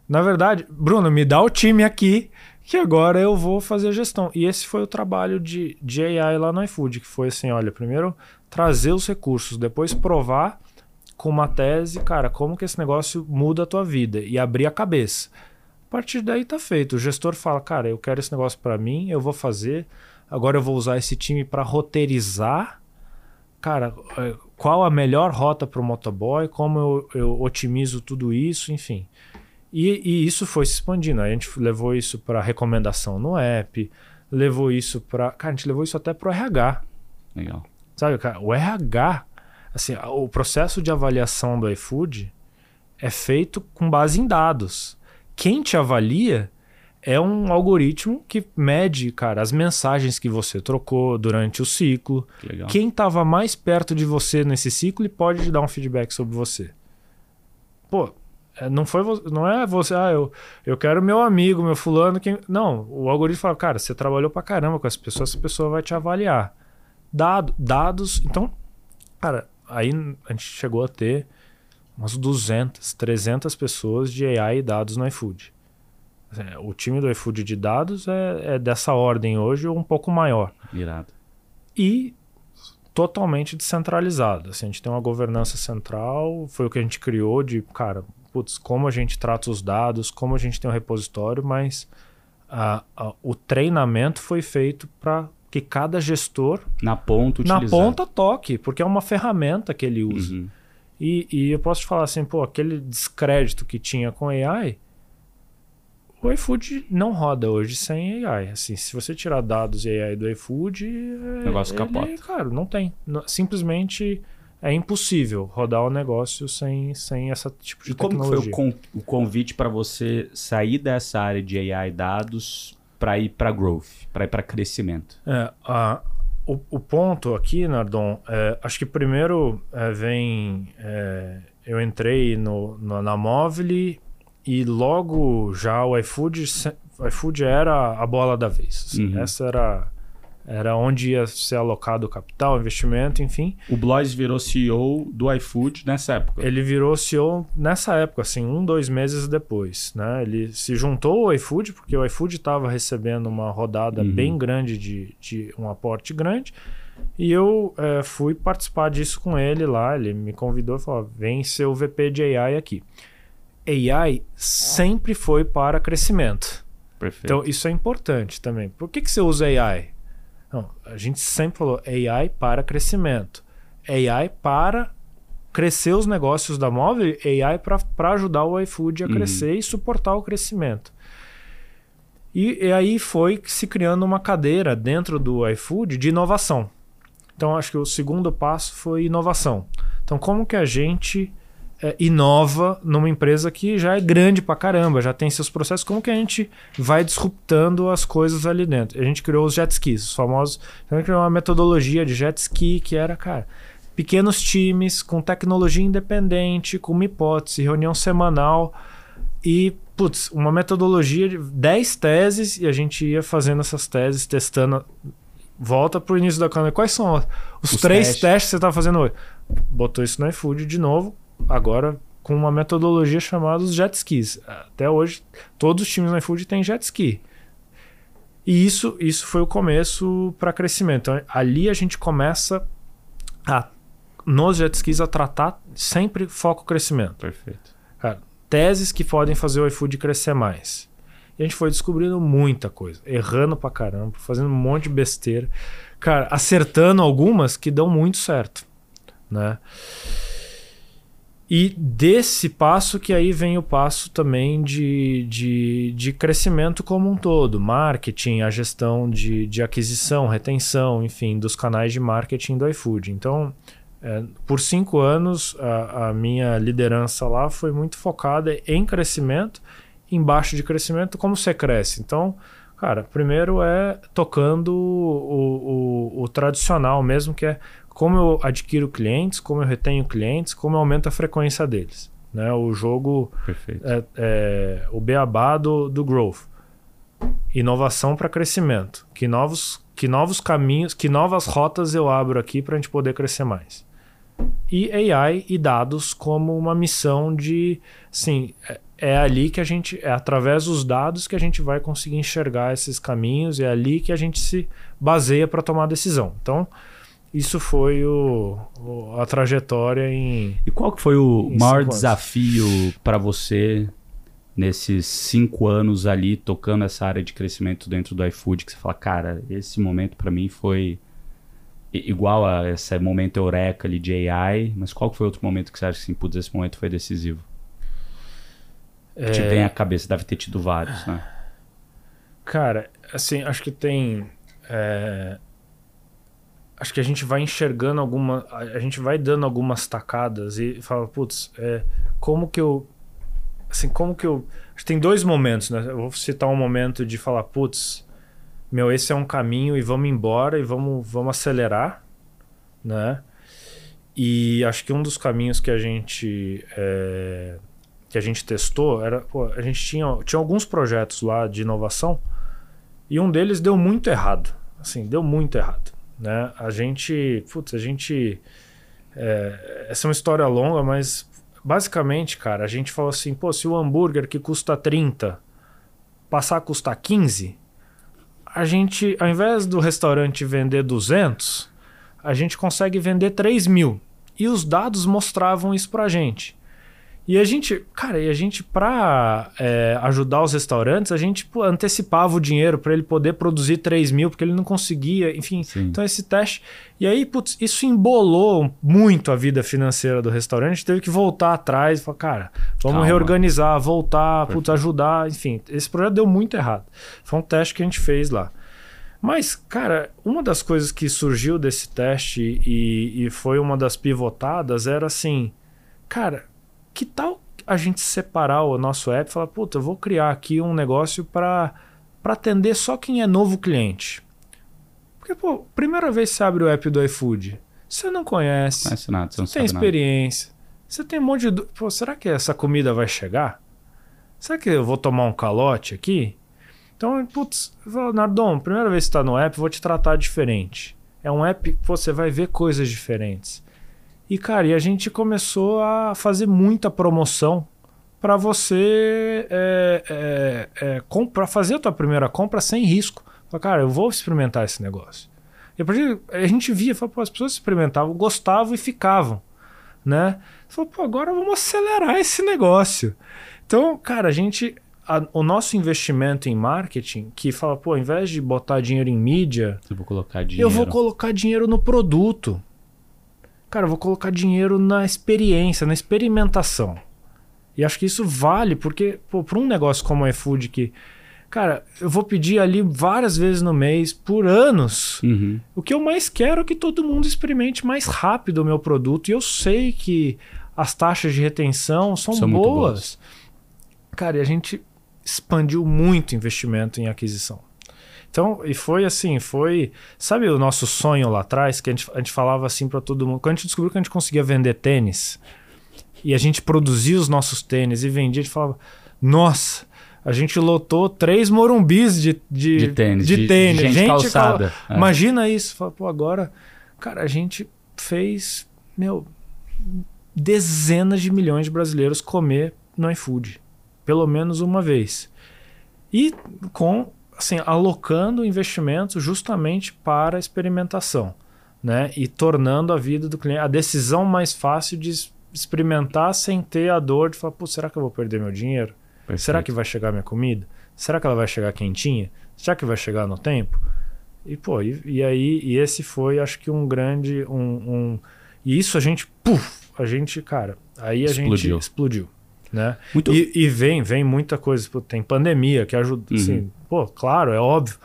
Na verdade, Bruno, me dá o time aqui que agora eu vou fazer a gestão. E esse foi o trabalho de AI lá no iFood, que foi assim, olha, primeiro trazer os recursos, depois provar com uma tese, cara, como que esse negócio muda a tua vida e abrir a cabeça. A partir daí tá feito. O gestor fala, cara, eu quero esse negócio para mim, eu vou fazer, agora eu vou usar esse time para roteirizar. Cara, qual a melhor rota para o motoboy, como eu otimizo tudo isso, enfim. E isso foi se expandindo. A gente levou isso para recomendação no app, levou isso para... Cara, a gente levou isso até para o RH. Legal. Sabe, cara, o RH, assim, o processo de avaliação do iFood é feito com base em dados. Quem te avalia é um algoritmo que mede, cara, as mensagens que você trocou durante o ciclo. Legal. Quem estava mais perto de você nesse ciclo e pode te dar um feedback sobre você. Pô, não é você, eu quero meu amigo, meu fulano. Quem... Não, o algoritmo fala, cara, você trabalhou pra caramba com essa pessoa vai te avaliar. Dados, então, cara, aí a gente chegou a ter umas 200, 300 pessoas de AI e dados no iFood. O time do iFood de dados é dessa ordem hoje ou um pouco maior. Irado. E totalmente descentralizado. Assim, a gente tem uma governança central, foi o que a gente criou de, cara, putz, como a gente trata os dados, como a gente tem um repositório, mas o treinamento foi feito para que cada gestor... Na ponta toque, porque é uma ferramenta que ele usa. Uhum. E eu posso te falar assim, pô, aquele descrédito que tinha com AI... O iFood não roda hoje sem AI. Assim, se você tirar dados e AI do iFood... O negócio capota. Cara, não tem. Simplesmente é impossível rodar o negócio sem esse tipo de tecnologia. E como foi o convite para você sair dessa área de AI e dados para ir para growth, para ir para crescimento? O ponto aqui, Nardon, acho que primeiro vem... eu entrei na Movile... E logo já o iFood era a bola da vez. Assim, uhum. Essa era onde ia ser alocado o capital, investimento, enfim. O Bloise virou CEO do iFood nessa época. Ele virou CEO nessa época, assim, 2 meses depois. Né? Ele se juntou ao iFood, porque o iFood estava recebendo uma rodada uhum. bem grande, de um aporte grande. E eu fui participar disso com ele lá. Ele me convidou e falou, vem ser o VP de AI aqui. AI sempre foi para crescimento. Perfeito. Então, isso é importante também. Por que você usa AI? Não, a gente sempre falou AI para crescimento. AI para crescer os negócios da Movile, AI para ajudar o iFood a crescer e suportar o crescimento. E aí foi se criando uma cadeira dentro do iFood de inovação. Então, acho que o segundo passo foi inovação. Então, como que a gente... inova numa empresa que já é grande pra caramba, já tem seus processos, como que a gente vai disruptando as coisas ali dentro? A gente criou os jet skis, os famosos, a gente criou uma metodologia de jet ski que era, cara, pequenos times com tecnologia independente, com uma hipótese, reunião semanal e, putz, uma metodologia de 10 teses e a gente ia fazendo essas teses, testando. Volta pro início da câmera, quais são os 3 testes que você tá fazendo hoje? Botou isso no iFood de novo, agora com uma metodologia chamada os jet skis. Até hoje, todos os times no iFood têm jet ski. E isso foi o começo para crescimento. Então, ali a gente começa nos jet skis a tratar sempre foco crescimento. Perfeito. Cara, teses que podem fazer o iFood crescer mais. E a gente foi descobrindo muita coisa, errando pra caramba, fazendo um monte de besteira. Cara, acertando algumas que dão muito certo, né? E desse passo que aí vem o passo também de crescimento como um todo. Marketing, a gestão de aquisição, retenção, enfim, dos canais de marketing do iFood. Então, por 5 anos, a minha liderança lá foi muito focada em crescimento, embaixo de crescimento, como você cresce. Então, cara, primeiro é tocando o tradicional mesmo, que é como eu adquiro clientes, como eu retenho clientes, como eu aumento a frequência deles. Né? O jogo é o beabá do growth. Inovação para crescimento. Que novos caminhos, que novas rotas eu abro aqui para a gente poder crescer mais. E AI e dados como uma missão de... Assim, é ali que a gente... É através dos dados que a gente vai conseguir enxergar esses caminhos. É ali que a gente se baseia para tomar a decisão. Então... Isso foi a trajetória em... E qual que foi o maior desafio para você nesses 5 anos ali, tocando essa área de crescimento dentro do iFood, que você fala, cara, esse momento para mim foi igual a esse momento eureka ali de AI, mas qual que foi outro momento que você acha que, assim, putz, esse momento foi decisivo? Que te vem à cabeça, deve ter tido vários, né? Cara, assim, acho que tem... Acho que a gente vai enxergando a gente vai dando algumas tacadas e fala, putz, como que eu... Assim, como que eu... Acho que tem 2 momentos, né? Eu vou citar um momento de falar, putz, meu, esse é um caminho e vamos embora e vamos acelerar, né? E acho que um dos caminhos que a gente testou era... Pô, a gente tinha alguns projetos lá de inovação e um deles deu muito errado. Assim, deu muito errado. Né? A gente essa é uma história longa, mas basicamente, cara, a gente falou assim, pô, se o hambúrguer que custa 30 passar a custar 15, a gente, ao invés do restaurante vender 200, a gente consegue vender 3.000, e os dados mostravam isso pra gente. E a gente, cara, pra ajudar os restaurantes, a gente antecipava o dinheiro para ele poder produzir 3.000, porque ele não conseguia, enfim. Sim. Então esse teste... E aí, putz, isso embolou muito a vida financeira do restaurante, a gente teve que voltar atrás e falar, cara, vamos reorganizar, voltar, putz, ajudar, enfim. Esse projeto deu muito errado. Foi um teste que a gente fez lá. Mas, cara, uma das coisas que surgiu desse teste e foi uma das pivotadas era assim, cara... Que tal a gente separar o nosso app e falar, puta, eu vou criar aqui um negócio para atender só quem é novo cliente? Porque, pô, primeira vez que você abre o app do iFood, você não conhece, nada, você não tem experiência, você tem um monte de... Pô, será que essa comida vai chegar? Será que eu vou tomar um calote aqui? Então, putz, Nardon, primeira vez que você está no app, vou te tratar diferente. É um app que você vai ver coisas diferentes. E, cara, a gente começou a fazer muita promoção para você fazer a tua primeira compra sem risco. Fala, cara, eu vou experimentar esse negócio. E a gente via, fala, pô, as pessoas experimentavam, gostavam e ficavam, né? Fala, pô, agora vamos acelerar esse negócio. Então, cara, o nosso investimento em marketing, que fala, pô, ao invés de botar dinheiro em mídia, eu vou colocar dinheiro no produto. Cara, eu vou colocar dinheiro na experiência, na experimentação. E acho que isso vale, porque para um negócio como o iFood, que, cara, eu vou pedir ali várias vezes no mês, por anos. Uhum. O que eu mais quero é que todo mundo experimente mais rápido o meu produto. E eu sei que as taxas de retenção são boas. Muito boas. Cara, e a gente expandiu muito o investimento em aquisição. Então, e foi assim, foi... Sabe o nosso sonho lá atrás? Que a gente falava assim para todo mundo. Quando a gente descobriu que a gente conseguia vender tênis, e a gente produzia os nossos tênis e vendia, a gente falava, nossa, a gente lotou 3 morumbis de tênis. De tênis. Gente calçada. Imagina isso. Fala, pô, agora... Cara, a gente fez, dezenas de milhões de brasileiros comer no iFood. Pelo menos uma vez. E com... Assim, alocando investimento justamente para a experimentação, né? E tornando a vida do cliente, a decisão mais fácil de experimentar sem ter a dor de falar, pô, será que eu vou perder meu dinheiro? Perfeito. Será que vai chegar minha comida? Será que ela vai chegar quentinha? Será que vai chegar no tempo? E, pô, e aí esse foi, acho que um grande... E isso a gente, cara, Aí a gente explodiu. Né? E vem muita coisa. Tem pandemia que ajuda. Uhum. Assim, pô, claro, é óbvio.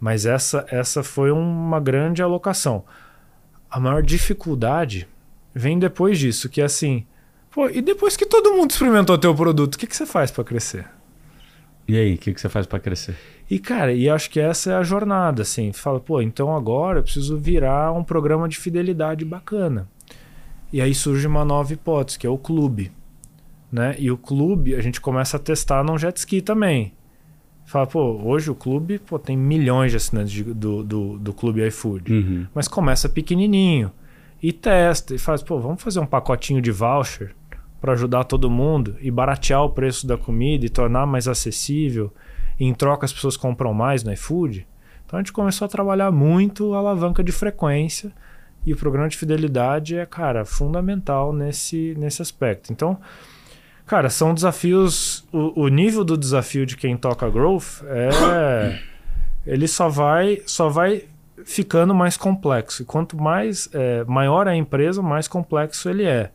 Mas essa foi uma grande alocação. A maior dificuldade vem depois disso, que é assim... Pô, e depois que todo mundo experimentou o teu produto, o que você faz para crescer? E aí, o que você faz para crescer? E, cara, acho que essa é a jornada, assim. Tu fala, pô, então agora eu preciso virar um programa de fidelidade bacana. E aí surge uma nova hipótese, que é o clube. Né? E o clube, a gente começa a testar num jet ski também. Fala, pô, hoje o clube tem milhões de assinantes do clube iFood. Uhum. Mas começa pequenininho. E testa, e faz, pô, vamos fazer um pacotinho de voucher para ajudar todo mundo e baratear o preço da comida e tornar mais acessível. E em troca as pessoas compram mais no iFood. Então a gente começou a trabalhar muito a alavanca de frequência e o programa de fidelidade é, cara, fundamental nesse aspecto. Então, cara, são desafios... O nível do desafio de quem toca growth é... ele só vai ficando mais complexo. E quanto mais maior a empresa, mais complexo ele é.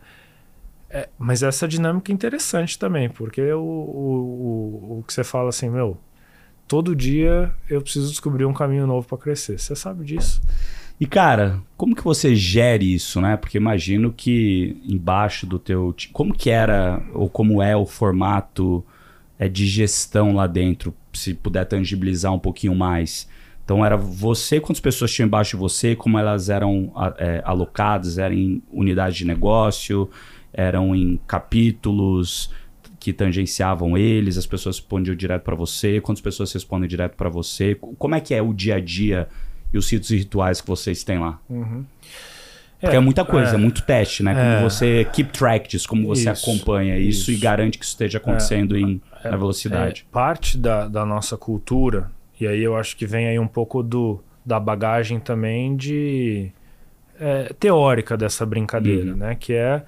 Mas essa dinâmica é interessante também, porque o que você fala assim, meu, todo dia eu preciso descobrir um caminho novo para crescer. Você sabe disso. E, cara, como que você gere isso, né? Porque imagino que embaixo do teu... Como que era ou como é o formato de gestão lá dentro, se puder tangibilizar um pouquinho mais. Então, era você, quantas pessoas tinham embaixo de você, como elas eram alocadas, eram em unidade de negócio... eram em capítulos que tangenciavam eles, as pessoas respondiam direto para você, quantas pessoas respondem direto para você, como é que é o dia a dia e os ritos e rituais que vocês têm lá? Uhum. Porque é muita coisa, é muito teste, né? Como você keep track disso, como você acompanha isso e garante que isso esteja acontecendo na velocidade. Parte da nossa cultura, e aí eu acho que vem aí um pouco da bagagem também teórica dessa brincadeira, uhum. né? Que é...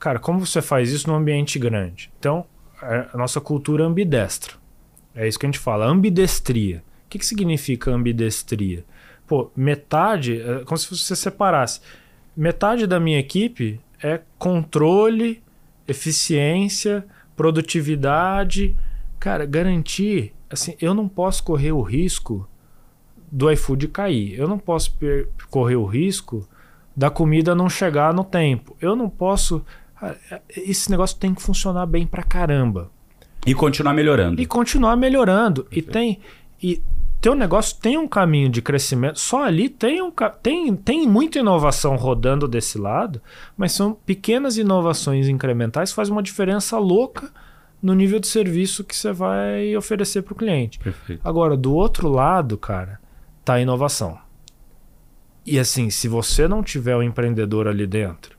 Cara, como você faz isso num ambiente grande? Então, a nossa cultura ambidestra. É isso que a gente fala, ambidestria. O que significa ambidestria? Pô, metade, é como se você separasse. Metade da minha equipe é controle, eficiência, produtividade. Cara, garantir... Assim, eu não posso correr o risco do iFood cair. Eu não posso correr o risco da comida não chegar no tempo. Eu não posso... Esse negócio tem que funcionar bem pra caramba. E continuar melhorando. Perfeito. E teu negócio tem um caminho de crescimento. Só ali tem muita inovação rodando desse lado, mas são pequenas inovações incrementais que fazem uma diferença louca no nível de serviço que você vai oferecer pro cliente. Perfeito. Agora, do outro lado, cara, tá a inovação. E assim, se você não tiver um empreendedor ali dentro,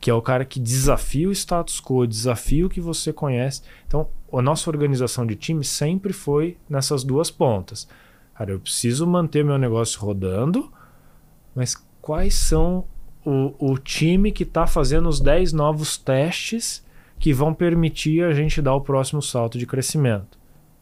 que é o cara que desafia o status quo, desafia o que você conhece. Então, a nossa organização de time sempre foi nessas duas pontas. Cara, eu preciso manter meu negócio rodando, mas quais são o time que está fazendo os 10 novos testes que vão permitir a gente dar o próximo salto de crescimento?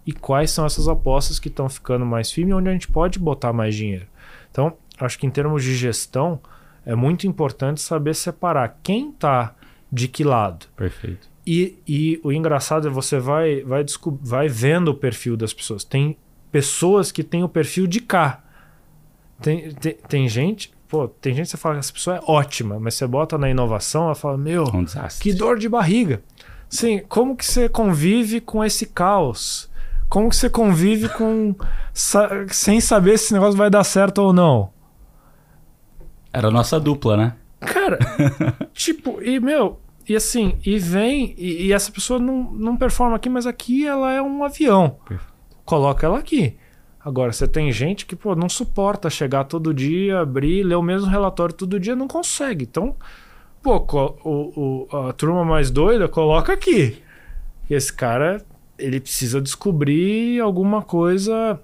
E quais são essas apostas que estão ficando mais firmes, onde a gente pode botar mais dinheiro? Então, acho que em termos de gestão, é muito importante saber separar quem está de que lado. Perfeito. E o engraçado é você vai vendo o perfil das pessoas. Tem pessoas que têm o perfil de cá. Tem gente... Pô, tem gente que você fala que essa pessoa é ótima, mas você bota na inovação, ela fala, meu, um desastre. Que dor de barriga. Sim, como que você convive com esse caos? Como que você convive com... sem saber se esse negócio vai dar certo ou não? Era a nossa dupla, né? Cara, e essa pessoa não performa aqui, mas aqui ela é um avião. Perfeito. Coloca ela aqui. Agora, você tem gente que, não suporta chegar todo dia, abrir, ler o mesmo relatório todo dia, não consegue. Então, a turma mais doida coloca aqui. E esse cara, ele precisa descobrir alguma coisa...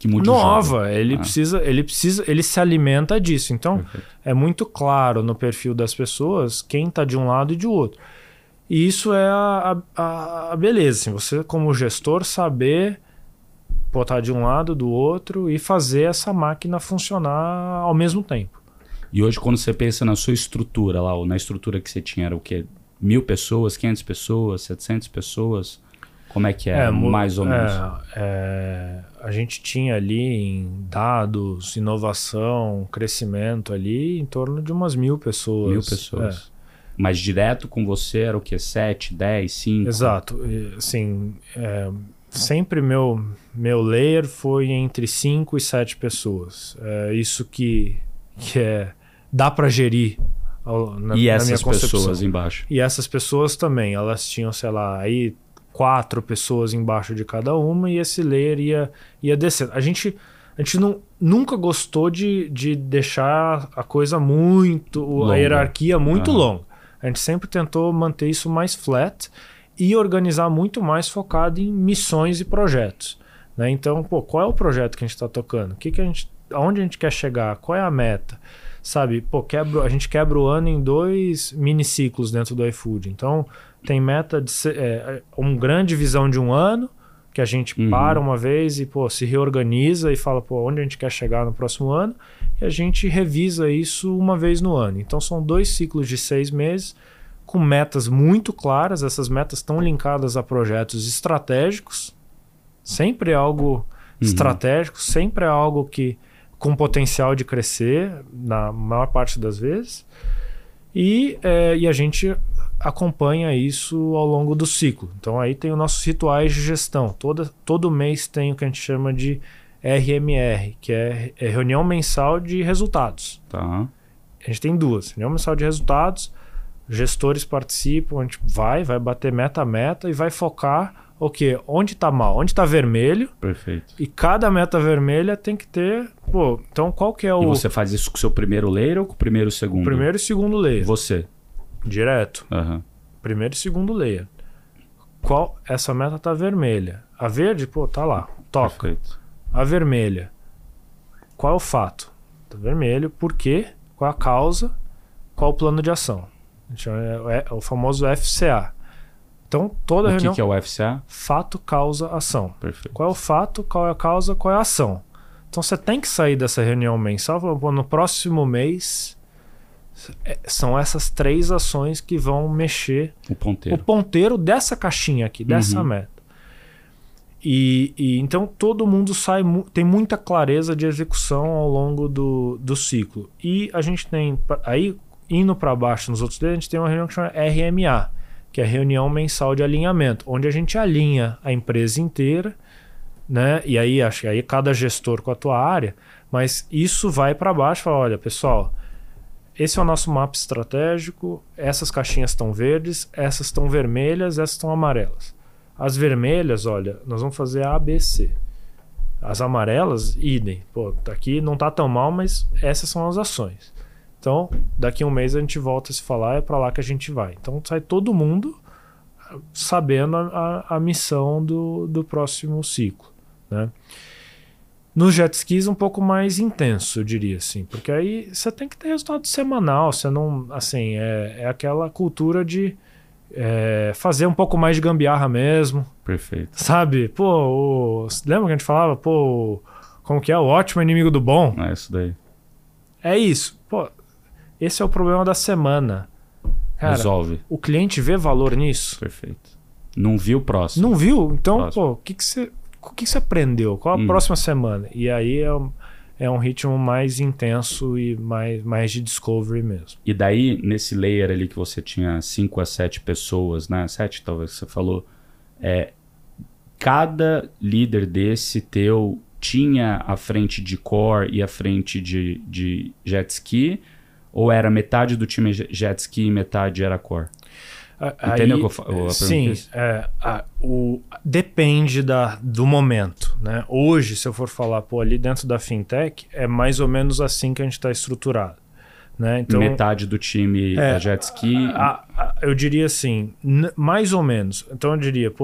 Que nova, ele precisa, ele se alimenta disso. Então, perfeito. É muito claro no perfil das pessoas quem está de um lado e de outro. E isso é a beleza. Assim, você, como gestor, saber botar de um lado, do outro e fazer essa máquina funcionar ao mesmo tempo. E hoje, quando você pensa na sua estrutura, lá, ou na estrutura que você tinha, era o quê? mil pessoas, 500 pessoas, 700 pessoas? Como é que é mais ou menos? A gente tinha ali em dados, inovação, crescimento ali em torno de umas 1.000 pessoas. 1.000 pessoas. Mas direto com você era o quê? 7, 10, 5? Exato. Assim, sempre meu layer foi entre 5 e 7 pessoas. Isso que dá para gerir na essas minha concepção. Pessoas embaixo. E essas pessoas também. Elas tinham, sei lá, aí 4 pessoas embaixo de cada uma e esse layer ia descendo. A gente nunca gostou de deixar a coisa muito... longa. A hierarquia muito longa. A gente sempre tentou manter isso mais flat e organizar muito mais focado em missões e projetos. Né? Então, qual é o projeto que a gente está tocando? Aonde a gente quer chegar? Qual é a meta? Sabe, a gente quebra o ano em 2 miniciclos dentro do iFood. Então, tem meta de ser uma grande visão de um ano, que a gente para uma vez e se reorganiza e fala onde a gente quer chegar no próximo ano, e a gente revisa isso uma vez no ano. Então são 2 ciclos de 6 meses com metas muito claras. Essas metas estão linkadas a projetos estratégicos, sempre é algo estratégico, sempre é algo com potencial de crescer na maior parte das vezes, e a gente acompanha isso ao longo do ciclo. Então aí tem os nossos rituais de gestão. Todo mês tem o que a gente chama de RMR, que é reunião mensal de resultados. Tá. A gente tem 2. Reunião mensal de resultados, gestores participam, a gente vai bater meta a meta e vai focar onde está mal, onde está vermelho. Perfeito. E cada meta vermelha tem que ter... então qual que é o... E você faz isso com o seu primeiro layer ou com o primeiro e segundo? O primeiro e segundo layer. Você... Direto. Uhum. Primeiro e segundo layer. Essa meta tá vermelha. A verde, tá lá. Toca. Perfeito. A vermelha. Qual é o fato? Tá vermelho. Por quê? Qual é a causa? Qual é o plano de ação? A gente chama, é o famoso FCA. Então, toda reunião... O que é o FCA? Fato, causa, ação. Perfeito. Qual é o fato? Qual é a causa? Qual é a ação? Então, você tem que sair dessa reunião mensal falando, no próximo mês... São essas 3 ações que vão mexer o ponteiro dessa caixinha aqui, dessa meta. E então todo mundo tem muita clareza de execução ao longo do ciclo. E a gente tem, aí indo para baixo nos outros dias, a gente tem uma reunião que chama RMA, que é a reunião mensal de alinhamento, onde a gente alinha a empresa inteira, né? E aí acho que aí cada gestor com a tua área, mas isso vai para baixo e fala, olha pessoal, esse é o nosso mapa estratégico, essas caixinhas estão verdes, essas estão vermelhas, essas estão amarelas. As vermelhas, olha, nós vamos fazer A, B, C. As amarelas, idem. Aqui não tá tão mal, mas essas são as ações. Então, daqui a um mês a gente volta a se falar, é para lá que a gente vai. Então, sai todo mundo sabendo a missão do próximo ciclo, né? Nos jet skis um pouco mais intenso, eu diria assim, porque aí você tem que ter resultado semanal, você não, assim, é aquela cultura de fazer um pouco mais de gambiarra mesmo. Perfeito. Sabe? Lembra que a gente falava, como que é? O ótimo é inimigo do bom. É isso daí. É isso. Esse é o problema da semana. Cara, resolve. O cliente vê valor nisso. Perfeito. Não viu o próximo. Não viu? Então, próximo. O que você... O que você aprendeu? Qual a próxima semana? E aí é um ritmo mais intenso e mais de discovery mesmo. E daí, nesse layer ali que você tinha 5 a 7 pessoas, né? 7 talvez você falou, cada líder desse teu tinha a frente de core e a frente de jet ski? Ou era metade do time jet ski e metade era core? Entendeu o que eu sim, depende do momento, né? Hoje, se eu for falar ali dentro da fintech, é mais ou menos assim que a gente está estruturado, né? Então, metade do time é jet ski. Eu diria assim, mais ou menos. Então eu diria,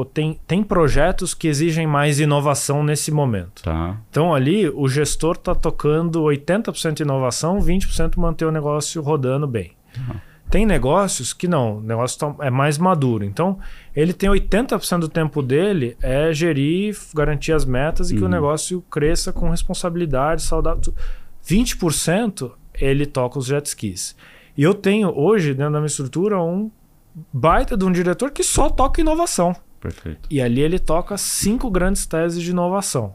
tem projetos que exigem mais inovação nesse momento. Tá. Então ali o gestor está tocando 80% inovação, 20% manter o negócio rodando bem. Uhum. Tem negócios que não, o negócio é mais maduro. Então, ele tem 80% do tempo dele é gerir, garantir as metas e que o negócio cresça com responsabilidade, saudável. 20% ele toca os jet skis. E eu tenho hoje, dentro da minha estrutura, baita de um diretor que só toca inovação. Perfeito. E ali ele toca 5 grandes teses de inovação.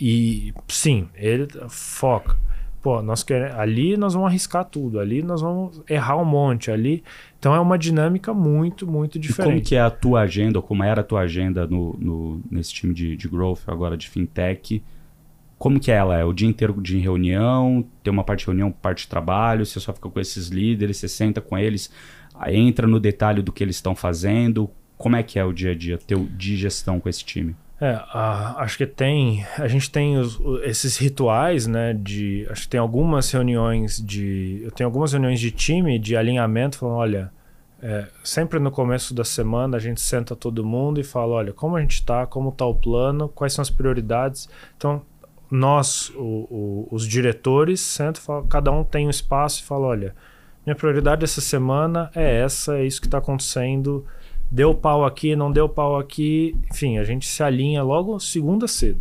E sim, ele foca. Pô, nós queremos, ali nós vamos arriscar tudo, ali nós vamos errar um monte, ali... Então é uma dinâmica muito, muito diferente. E como que é a tua agenda, ou como era a tua agenda nesse time de growth, agora de fintech? Como que ela é? O dia inteiro de reunião, tem uma parte de reunião, parte de trabalho, você só fica com esses líderes, você senta com eles, entra no detalhe do que eles estão fazendo. Como é que é o dia a dia teu de gestão com esse time? Acho que a gente tem esses rituais, né? Acho que tem algumas reuniões eu tenho algumas reuniões de time, de alinhamento, falando, olha, sempre no começo da semana a gente senta todo mundo e fala, olha, como a gente está, como está o plano, quais são as prioridades. Então, nós, os diretores, sentam, falam, cada um tem um espaço e fala, olha, minha prioridade essa semana é essa, é isso que está acontecendo. Deu pau aqui, não deu pau aqui. Enfim, a gente se alinha logo segunda cedo.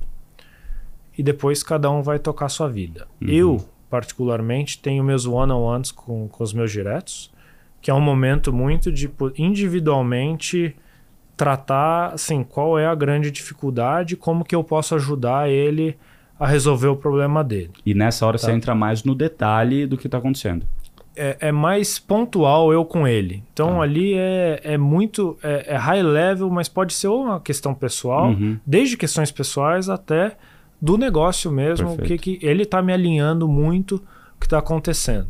E depois cada um vai tocar a sua vida. Uhum. Eu, particularmente, tenho meus one-on-ones com os meus diretos, que é um momento muito de individualmente tratar assim, qual é a grande dificuldade, como que eu posso ajudar ele a resolver o problema dele. E nessa hora você entra mais no detalhe do que está acontecendo. É mais pontual eu com ele. Então, ali é muito high level, mas pode ser uma questão pessoal, desde questões pessoais até do negócio mesmo, que ele está me alinhando muito o que está acontecendo.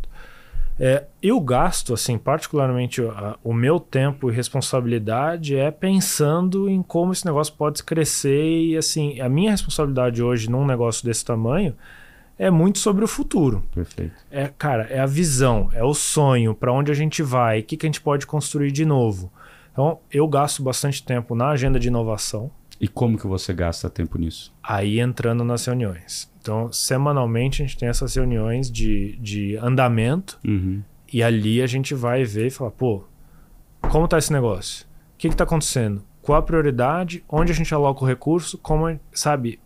Eu gasto, assim, particularmente o meu tempo e responsabilidade pensando em como esse negócio pode crescer e, assim, a minha responsabilidade hoje num negócio desse tamanho é muito sobre o futuro. Perfeito. É a visão, é o sonho, para onde a gente vai, o que a gente pode construir de novo. Então, eu gasto bastante tempo na agenda de inovação. E como que você gasta tempo nisso? Aí entrando nas reuniões. Então, semanalmente a gente tem essas reuniões de andamento e ali a gente vai ver e falar, pô, como está esse negócio? O que está acontecendo? Qual a prioridade? Onde a gente aloca o recurso? Como, sabe...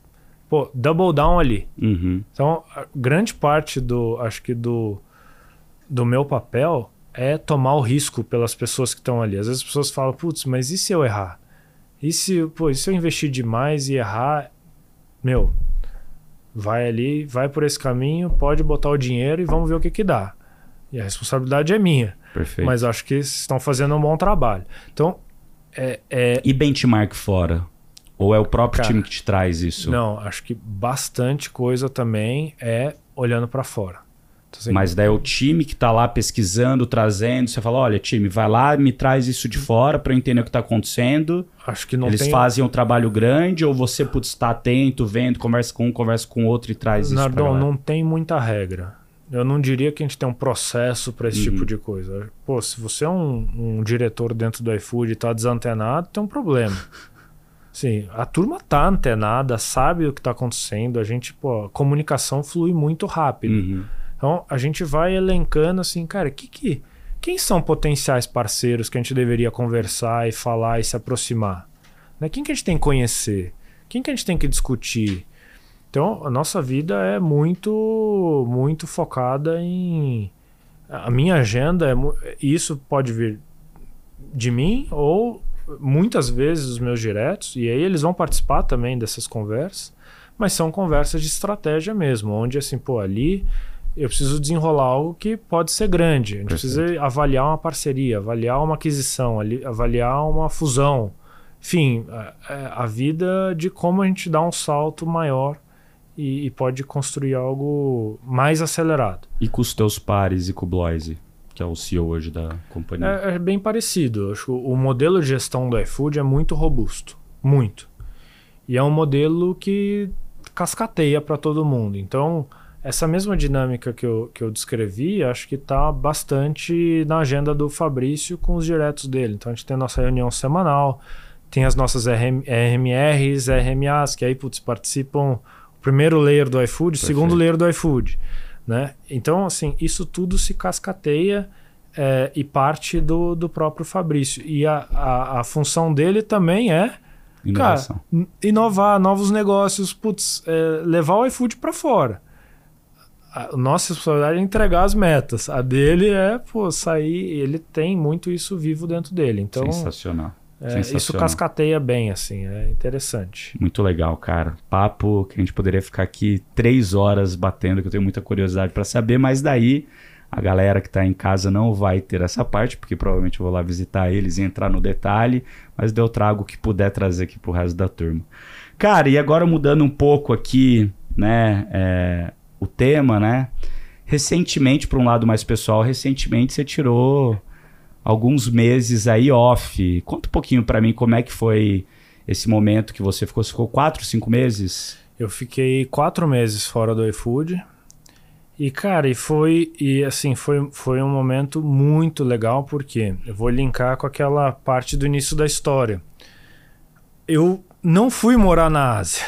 Pô, double down ali. Então, grande parte do meu papel é tomar o risco pelas pessoas que estão ali. Às vezes as pessoas falam, putz, mas e se eu errar? E se eu investir demais e errar? Meu, vai ali, vai por esse caminho, pode botar o dinheiro e vamos ver o que dá. E a responsabilidade é minha. Perfeito. Mas acho que estão fazendo um bom trabalho. Então, E benchmark fora? Ou é o próprio time que te traz isso? Não, acho que bastante coisa também é olhando para fora. Então, assim, mas daí é o time que está lá pesquisando, trazendo. Você fala, olha, time, vai lá, me traz isso de fora para eu entender o que está acontecendo. Acho que não. Eles fazem um trabalho grande ou você está atento, vendo, conversa com outro e traz isso para lá? Nardon, não tem muita regra. Eu não diria que a gente tem um processo para esse tipo de coisa. Pô, se você é um diretor dentro do iFood e está desantenado, tem um problema. Sim, a turma tá antenada, sabe o que está acontecendo, a comunicação flui muito rápido. Então, a gente vai elencando assim, cara, quem são potenciais parceiros que a gente deveria conversar e falar e se aproximar? Né? Quem que a gente tem que conhecer? Quem que a gente tem que discutir? Então, a nossa vida é muito, muito focada em... A minha agenda, isso pode vir de mim ou... muitas vezes os meus diretos, e aí eles vão participar também dessas conversas, mas são conversas de estratégia mesmo, onde assim, pô, ali eu preciso desenrolar algo que pode ser grande, a gente precisa avaliar uma parceria, avaliar uma aquisição, avaliar uma fusão, enfim, a vida de como a gente dá um salto maior e pode construir algo mais acelerado. E com os teus pares e com o Bloise, que é o CEO hoje da companhia? É bem parecido. Acho que o modelo de gestão do iFood é muito robusto. Muito. E é um modelo que cascateia para todo mundo. Então, essa mesma dinâmica que eu descrevi, acho que está bastante na agenda do Fabrício com os diretos dele. Então, a gente tem a nossa reunião semanal, tem as nossas RMRs, RMAs, que aí participam o primeiro layer do iFood, o segundo layer do iFood. Né? Então, assim, isso tudo se cascateia e parte do próprio Fabrício. E a função dele também é inovação. Cara, inovar novos negócios, levar o iFood para fora. a nossa responsabilidade é entregar as metas. A dele é, pô, sair... Ele tem muito isso vivo dentro dele. Então, sensacional. Sensacional. Isso cascateia bem, assim. É interessante. Muito legal, cara. Papo que a gente poderia ficar aqui 3 horas batendo, que eu tenho muita curiosidade para saber, mas daí... A galera que está em casa não vai ter essa parte, porque provavelmente eu vou lá visitar eles e entrar no detalhe, mas eu trago o que puder trazer aqui para o resto da turma. Cara, e agora mudando um pouco aqui, né, o tema, né? Recentemente, para um lado mais pessoal, recentemente você tirou alguns meses aí off. Conta um pouquinho para mim como é que foi esse momento que você ficou. Você ficou 4, 5 meses? Eu fiquei 4 meses fora do iFood. E, cara, foi um momento muito legal, porque eu vou linkar com aquela parte do início da história. Eu não fui morar na Ásia.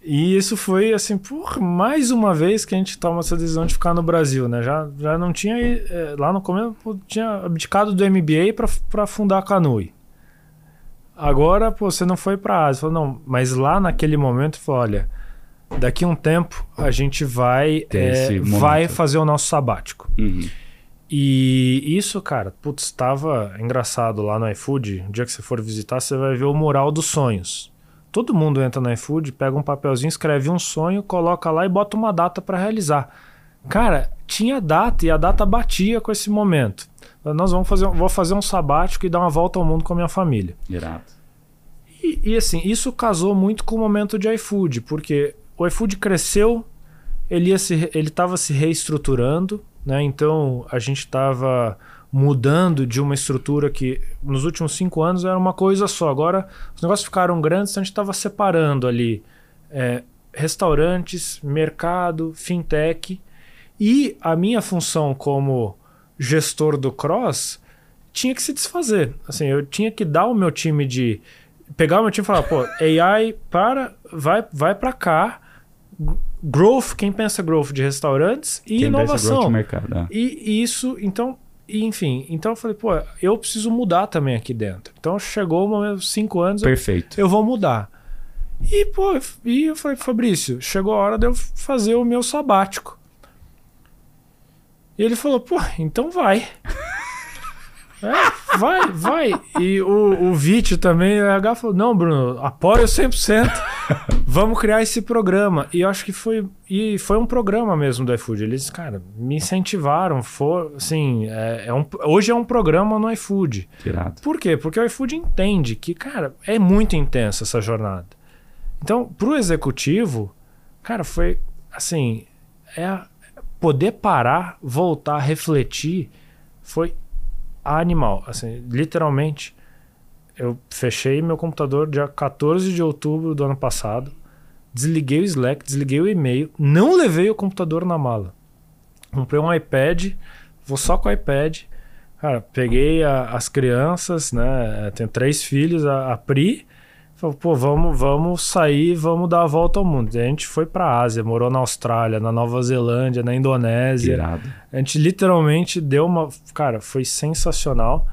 E isso foi, assim, por mais uma vez que a gente toma essa decisão de ficar no Brasil, né? Já não tinha... lá no começo, eu tinha abdicado do MBA para fundar a Kanui. Agora, pô, você não foi para a Ásia. Falei, não, mas lá naquele momento, eu falei, olha... Daqui a um tempo, a gente vai fazer o nosso sabático. Uhum. E isso, cara, putz, estava engraçado lá no iFood. O dia que você for visitar, você vai ver o mural dos sonhos. Todo mundo entra no iFood, pega um papelzinho, escreve um sonho, coloca lá e bota uma data para realizar. Cara, tinha data e a data batia com esse momento. Nós vou fazer um sabático e dar uma volta ao mundo com a minha família. Irado. E assim, isso casou muito com o momento de iFood, porque... O iFood cresceu, ele estava se reestruturando, né? Então a gente estava mudando de uma estrutura que nos últimos 5 anos era uma coisa só. Agora os negócios ficaram grandes, então a gente estava separando ali restaurantes, mercado, fintech. E a minha função como gestor do Cross tinha que se desfazer. Assim, eu tinha que dar o meu time de... Pegar o meu time e falar, pô, AI vai para cá... Growth, quem pensa growth de restaurantes e quem inovação. De mercado, é. E isso, então, enfim. Então eu falei, pô, eu preciso mudar também aqui dentro. Então chegou o momento, 5 anos, perfeito. Eu vou mudar. E, pô, eu falei, Fabrício, chegou a hora de eu fazer o meu sabático. E ele falou, pô, então vai. Vai. E o Vite também, o RH falou, não, Bruno, apoio 100%. Vamos criar esse programa. E eu acho que foi um programa mesmo do iFood. Eles, cara, me incentivaram. Assim, hoje é um programa no iFood. Tirado. Por quê? Porque o iFood entende que, cara, é muito intensa essa jornada. Então, para o executivo, cara, foi assim, poder parar, voltar, refletir, foi animal, assim, literalmente eu fechei meu computador dia 14 de outubro do ano passado, desliguei o Slack, desliguei o e-mail, não levei o computador na mala, comprei um iPad, vou só com o iPad, cara, peguei as crianças, né, tenho 3 filhos, a Pri, falou, pô, vamos sair, vamos dar a volta ao mundo. A gente foi pra Ásia, morou na Austrália, na Nova Zelândia, na Indonésia. Irado. A gente literalmente deu uma... Cara, foi sensacional.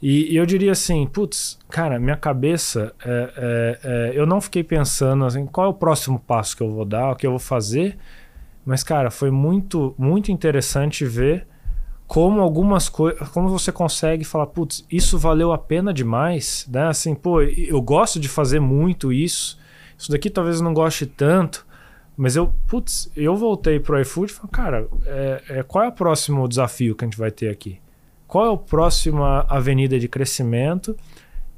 E eu diria assim, putz, cara, minha cabeça... eu não fiquei pensando assim, qual é o próximo passo que eu vou dar, o que eu vou fazer. Mas, cara, foi muito, muito interessante ver como algumas coisas, como você consegue falar, putz, isso valeu a pena demais, né? Assim, pô, eu gosto de fazer muito isso. Isso daqui talvez eu não goste tanto, mas eu voltei pro iFood e falei, cara, qual é o próximo desafio que a gente vai ter aqui? Qual é a próxima avenida de crescimento?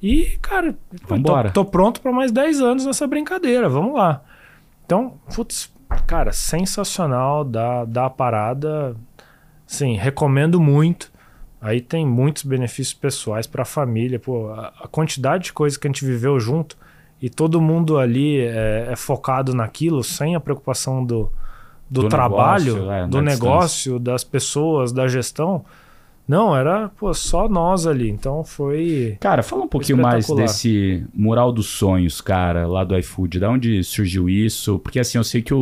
E, cara, tô pronto para mais 10 anos nessa brincadeira, vamos lá. Então, putz, cara, sensacional da parada. Sim, recomendo muito. Aí tem muitos benefícios pessoais para a família. Pô, a quantidade de coisas que a gente viveu junto e todo mundo ali é focado naquilo, sem a preocupação do trabalho, do negócio, das pessoas, da gestão. Não, era só nós ali. Então foi... Cara, fala um pouquinho mais desse mural dos sonhos, cara, lá do iFood. Da onde surgiu isso? Porque assim, eu sei que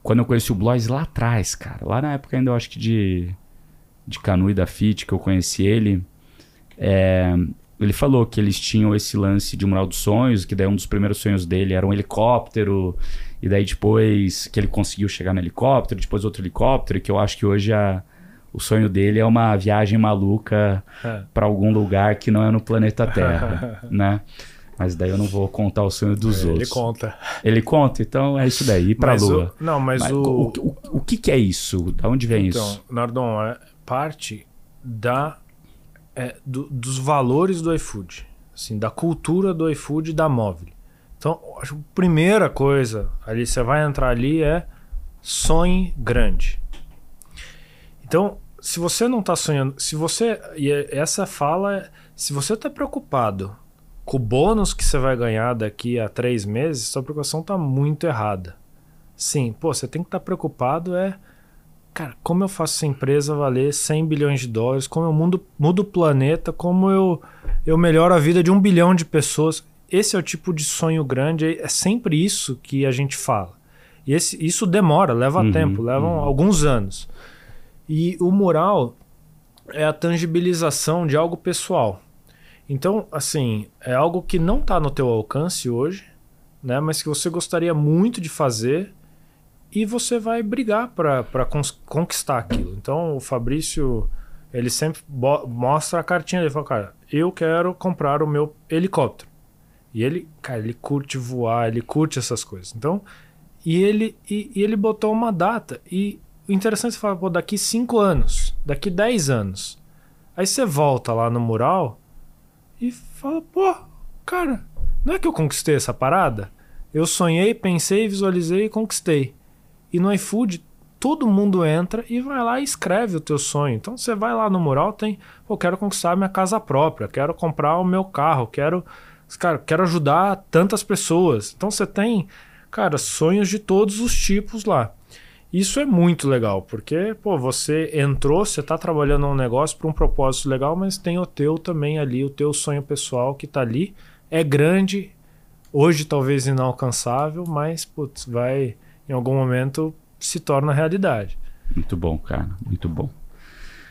quando eu conheci o Bloise lá atrás, cara, lá na época ainda eu acho que de Kanui e Dafiti, que eu conheci ele, ele falou que eles tinham esse lance de Mural dos Sonhos, que daí um dos primeiros sonhos dele era um helicóptero, e daí depois que ele conseguiu chegar no helicóptero, depois outro helicóptero, que eu acho que hoje o sonho dele é uma viagem maluca para algum lugar que não é no planeta Terra, né? Mas daí eu não vou contar o sonho dos outros. Ele conta. Ele conta? Então é isso daí, ir pra Lua. Não, mas o que é isso? Da onde vem isso? Então, Nardon, é parte dos valores do iFood. Assim, da cultura do iFood e da Movile. Então, acho que a primeira coisa ali, você vai entrar ali, é sonhe grande. Então, se você não tá sonhando... Se você... E essa fala... Se você tá preocupado... com o bônus que você vai ganhar daqui a 3 meses, sua preocupação está muito errada. Sim, pô, você tem que estar preocupado cara, como eu faço essa empresa valer 100 bilhões de dólares, como eu mudo o planeta, como eu melhoro a vida de 1 bilhão de pessoas. Esse é o tipo de sonho grande, é sempre isso que a gente fala. E isso demora, leva tempo, levam alguns anos. E o mural é a tangibilização de algo pessoal. Então, assim, é algo que não está no teu alcance hoje, né? Mas que você gostaria muito de fazer e você vai brigar para conquistar aquilo. Então, o Fabrício, ele sempre mostra a cartinha dele. Ele fala, cara, eu quero comprar o meu helicóptero. E ele, cara, ele curte voar, ele curte essas coisas. Então, ele botou uma data. E o interessante é você falar, pô, daqui 5 anos, daqui 10 anos. Aí você volta lá no mural... E fala, pô, cara, não é que eu conquistei essa parada? Eu sonhei, pensei, visualizei e conquistei. E no iFood, todo mundo entra e vai lá e escreve o teu sonho. Então, você vai lá no mural, tem... Pô, quero conquistar a minha casa própria, quero comprar o meu carro, quero ajudar tantas pessoas. Então, você tem, cara, sonhos de todos os tipos lá. Isso é muito legal, porque pô, você entrou, você está trabalhando um negócio para um propósito legal, mas tem o teu também ali, o teu sonho pessoal que está ali. É grande, hoje talvez inalcançável, mas putz, vai, em algum momento se torna realidade. Muito bom, cara, muito bom.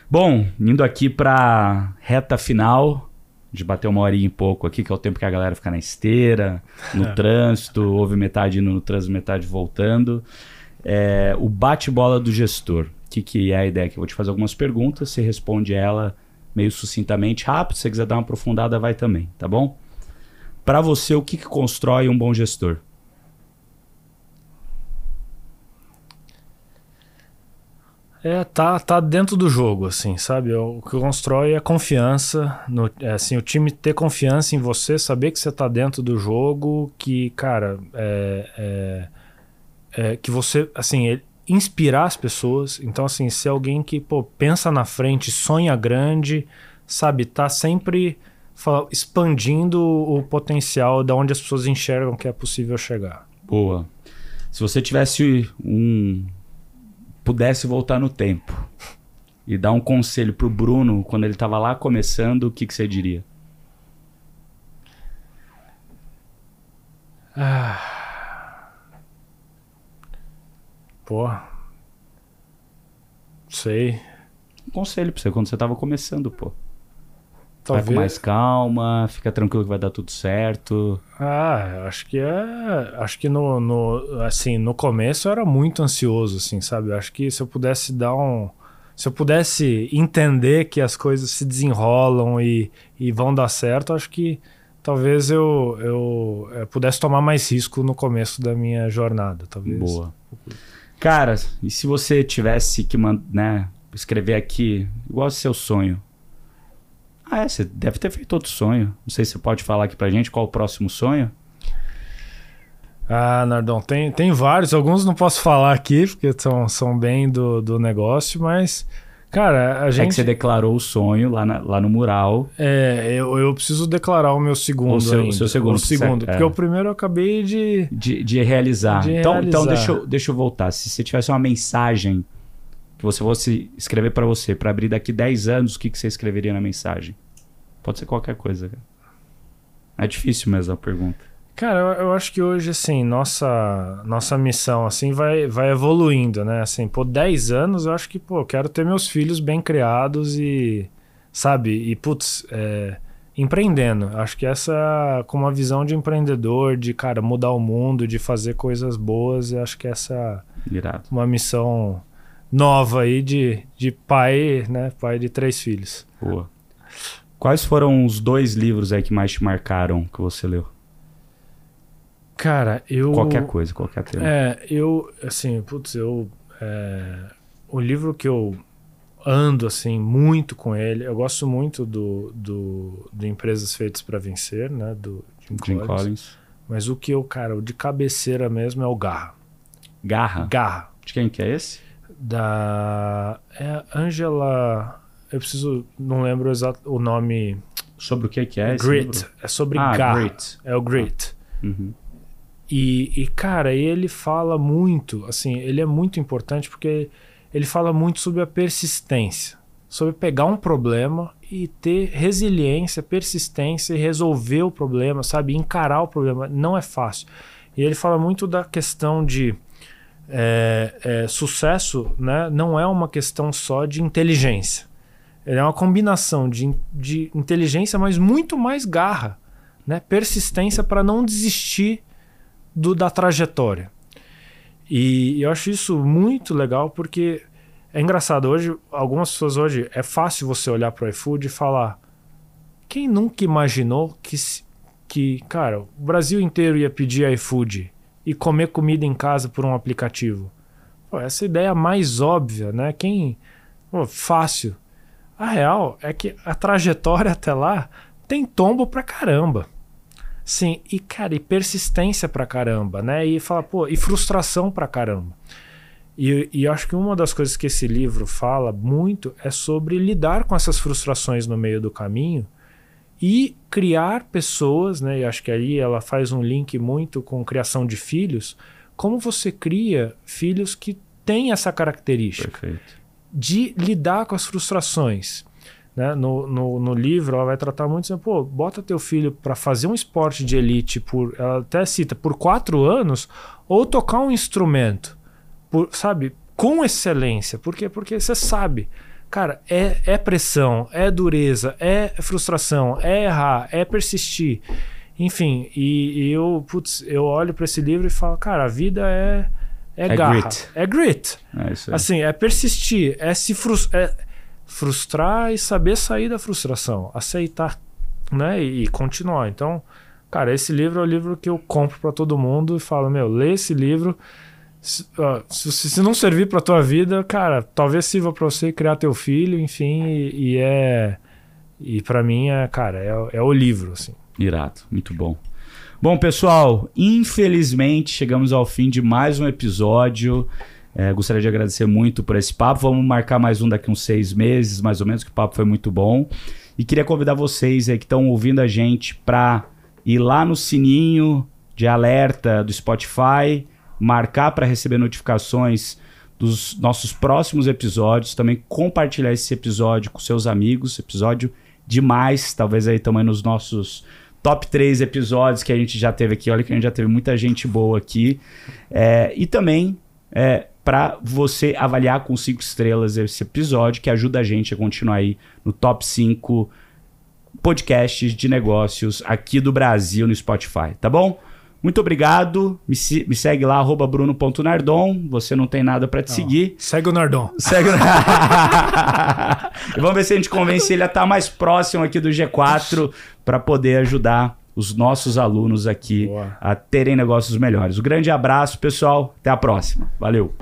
Bom, indo aqui para reta final, de bater uma horinha e pouco aqui, que é o tempo que a galera fica na esteira, no trânsito, ouve metade indo no trânsito, metade voltando. O bate-bola do gestor. O que é a ideia? Que eu vou te fazer algumas perguntas, você responde ela meio sucintamente, rápido. Se você quiser dar uma aprofundada, vai também, tá bom? Para você, o que constrói um bom gestor? Tá dentro do jogo, assim, sabe? O que constrói é confiança, o time ter confiança em você, saber que você tá dentro do jogo, que, cara, que você, assim, inspirar as pessoas. Então, assim, ser alguém que, pô, pensa na frente, sonha grande, sabe? Tá sempre expandindo o potencial de onde as pessoas enxergam que é possível chegar. Boa. Se você tivesse pudesse voltar no tempo e dar um conselho pro Bruno quando ele tava lá começando, o que você diria? Pô, sei. Um conselho pra você, quando você tava começando, pô. Talvez. Vai com mais calma, fica tranquilo que vai dar tudo certo. Acho que no começo eu era muito ansioso, assim, sabe? Acho que se eu pudesse se eu pudesse entender que as coisas se desenrolam e vão dar certo, acho que talvez eu pudesse tomar mais risco no começo da minha jornada, talvez. Boa. Cara, e se você tivesse que escrever aqui, igual o seu sonho? Você deve ter feito outro sonho. Não sei se você pode falar aqui pra gente qual o próximo sonho. Nardon, tem vários. Alguns não posso falar aqui, porque são bem do negócio, mas... Cara, a gente... É que você declarou o sonho lá no mural. Eu preciso declarar o meu segundo. O seu segundo. Porque o primeiro eu acabei de realizar. Então deixa eu voltar. Se você tivesse uma mensagem que você fosse escrever para você, para abrir daqui 10 anos, o que você escreveria na mensagem? Pode ser qualquer coisa, cara. É difícil mesmo a pergunta. Cara, eu acho que hoje, assim, nossa missão, assim, vai evoluindo, né? Assim, pô, 10 anos, eu acho que, pô, eu quero ter meus filhos bem criados e, sabe? E, putz, empreendendo. Acho que essa, com uma visão de empreendedor, de, cara, mudar o mundo, de fazer coisas boas, eu acho que essa é uma missão nova aí de pai, né? Pai de 3 filhos. Boa. Quais foram os 2 livros aí que mais te marcaram que você leu? Cara, eu... Qualquer coisa, qualquer tema. O livro que eu ando, assim, muito com ele... Eu gosto muito do Empresas Feitas para Vencer, né? Do Jim Collins. Mas o que eu, cara, o de cabeceira mesmo é o Garra. Garra? Garra. De quem que é esse? Da... É Angela... Eu preciso... Não lembro exato o nome... Sobre o que é esse Grit. Livro? É sobre Garra. Grit. É o Grit. Ah. Uhum. E, cara, ele fala muito, assim, ele é muito importante porque ele fala muito sobre a persistência, sobre pegar um problema e ter resiliência, persistência e resolver o problema, sabe? Encarar o problema, não é fácil. E ele fala muito da questão de sucesso, né? Não é uma questão só de inteligência, é uma combinação de inteligência, mas muito mais garra, né? Persistência para não desistir da trajetória. E eu acho isso muito legal porque é engraçado. Hoje, algumas pessoas hoje, é fácil você olhar para o iFood e falar: quem nunca imaginou que cara, o Brasil inteiro ia pedir iFood e comer comida em casa por um aplicativo? Pô, essa ideia mais óbvia, né? Fácil. A real é que a trajetória até lá tem tombo pra caramba. Sim, e cara, e persistência pra caramba, né? E fala, pô, e frustração pra caramba. E acho que uma das coisas que esse livro fala muito é sobre lidar com essas frustrações no meio do caminho e criar pessoas, né? E acho que aí ela faz um link muito com criação de filhos. Como você cria filhos que têm essa característica de lidar com as frustrações. Né? No livro, ela vai tratar muito assim, pô, bota teu filho para fazer um esporte de elite, ela até cita, por 4 anos, ou tocar um instrumento, sabe? Com excelência. Por quê? Porque você sabe, cara, é pressão, é dureza, é frustração, é errar, é persistir. Enfim, eu olho para esse livro e falo, cara, a vida é garra. Grit. É grit. É isso aí. Assim, é persistir, é se frustrar... Frustrar e saber sair da frustração, aceitar, né? E continuar. Então, cara, esse livro é o livro que eu compro para todo mundo e falo, meu, lê esse livro. Se não servir para tua vida, cara, talvez sirva para você criar teu filho, enfim, e para mim é o livro, assim. Irado, muito bom. Bom, pessoal, infelizmente chegamos ao fim de mais um episódio. Gostaria de agradecer muito por esse papo. Vamos marcar mais um daqui uns 6 meses, mais ou menos, que o papo foi muito bom. E queria convidar vocês aí que estão ouvindo a gente para ir lá no sininho de alerta do Spotify, marcar para receber notificações dos nossos próximos episódios, também compartilhar esse episódio com seus amigos, episódio demais, talvez aí também nos nossos... Top 3 episódios que a gente já teve aqui. Olha que a gente já teve muita gente boa aqui. E também... para você avaliar com 5 estrelas esse episódio, que ajuda a gente a continuar aí no top 5 podcasts de negócios aqui do Brasil no Spotify, tá bom? Muito obrigado, me segue lá, @bruno.nardon, você não tem nada para te seguir. Segue o Nardon. E vamos ver se a gente convence ele a estar mais próximo aqui do G4 para poder ajudar os nossos alunos aqui a terem negócios melhores. Um grande abraço, pessoal. Até a próxima. Valeu.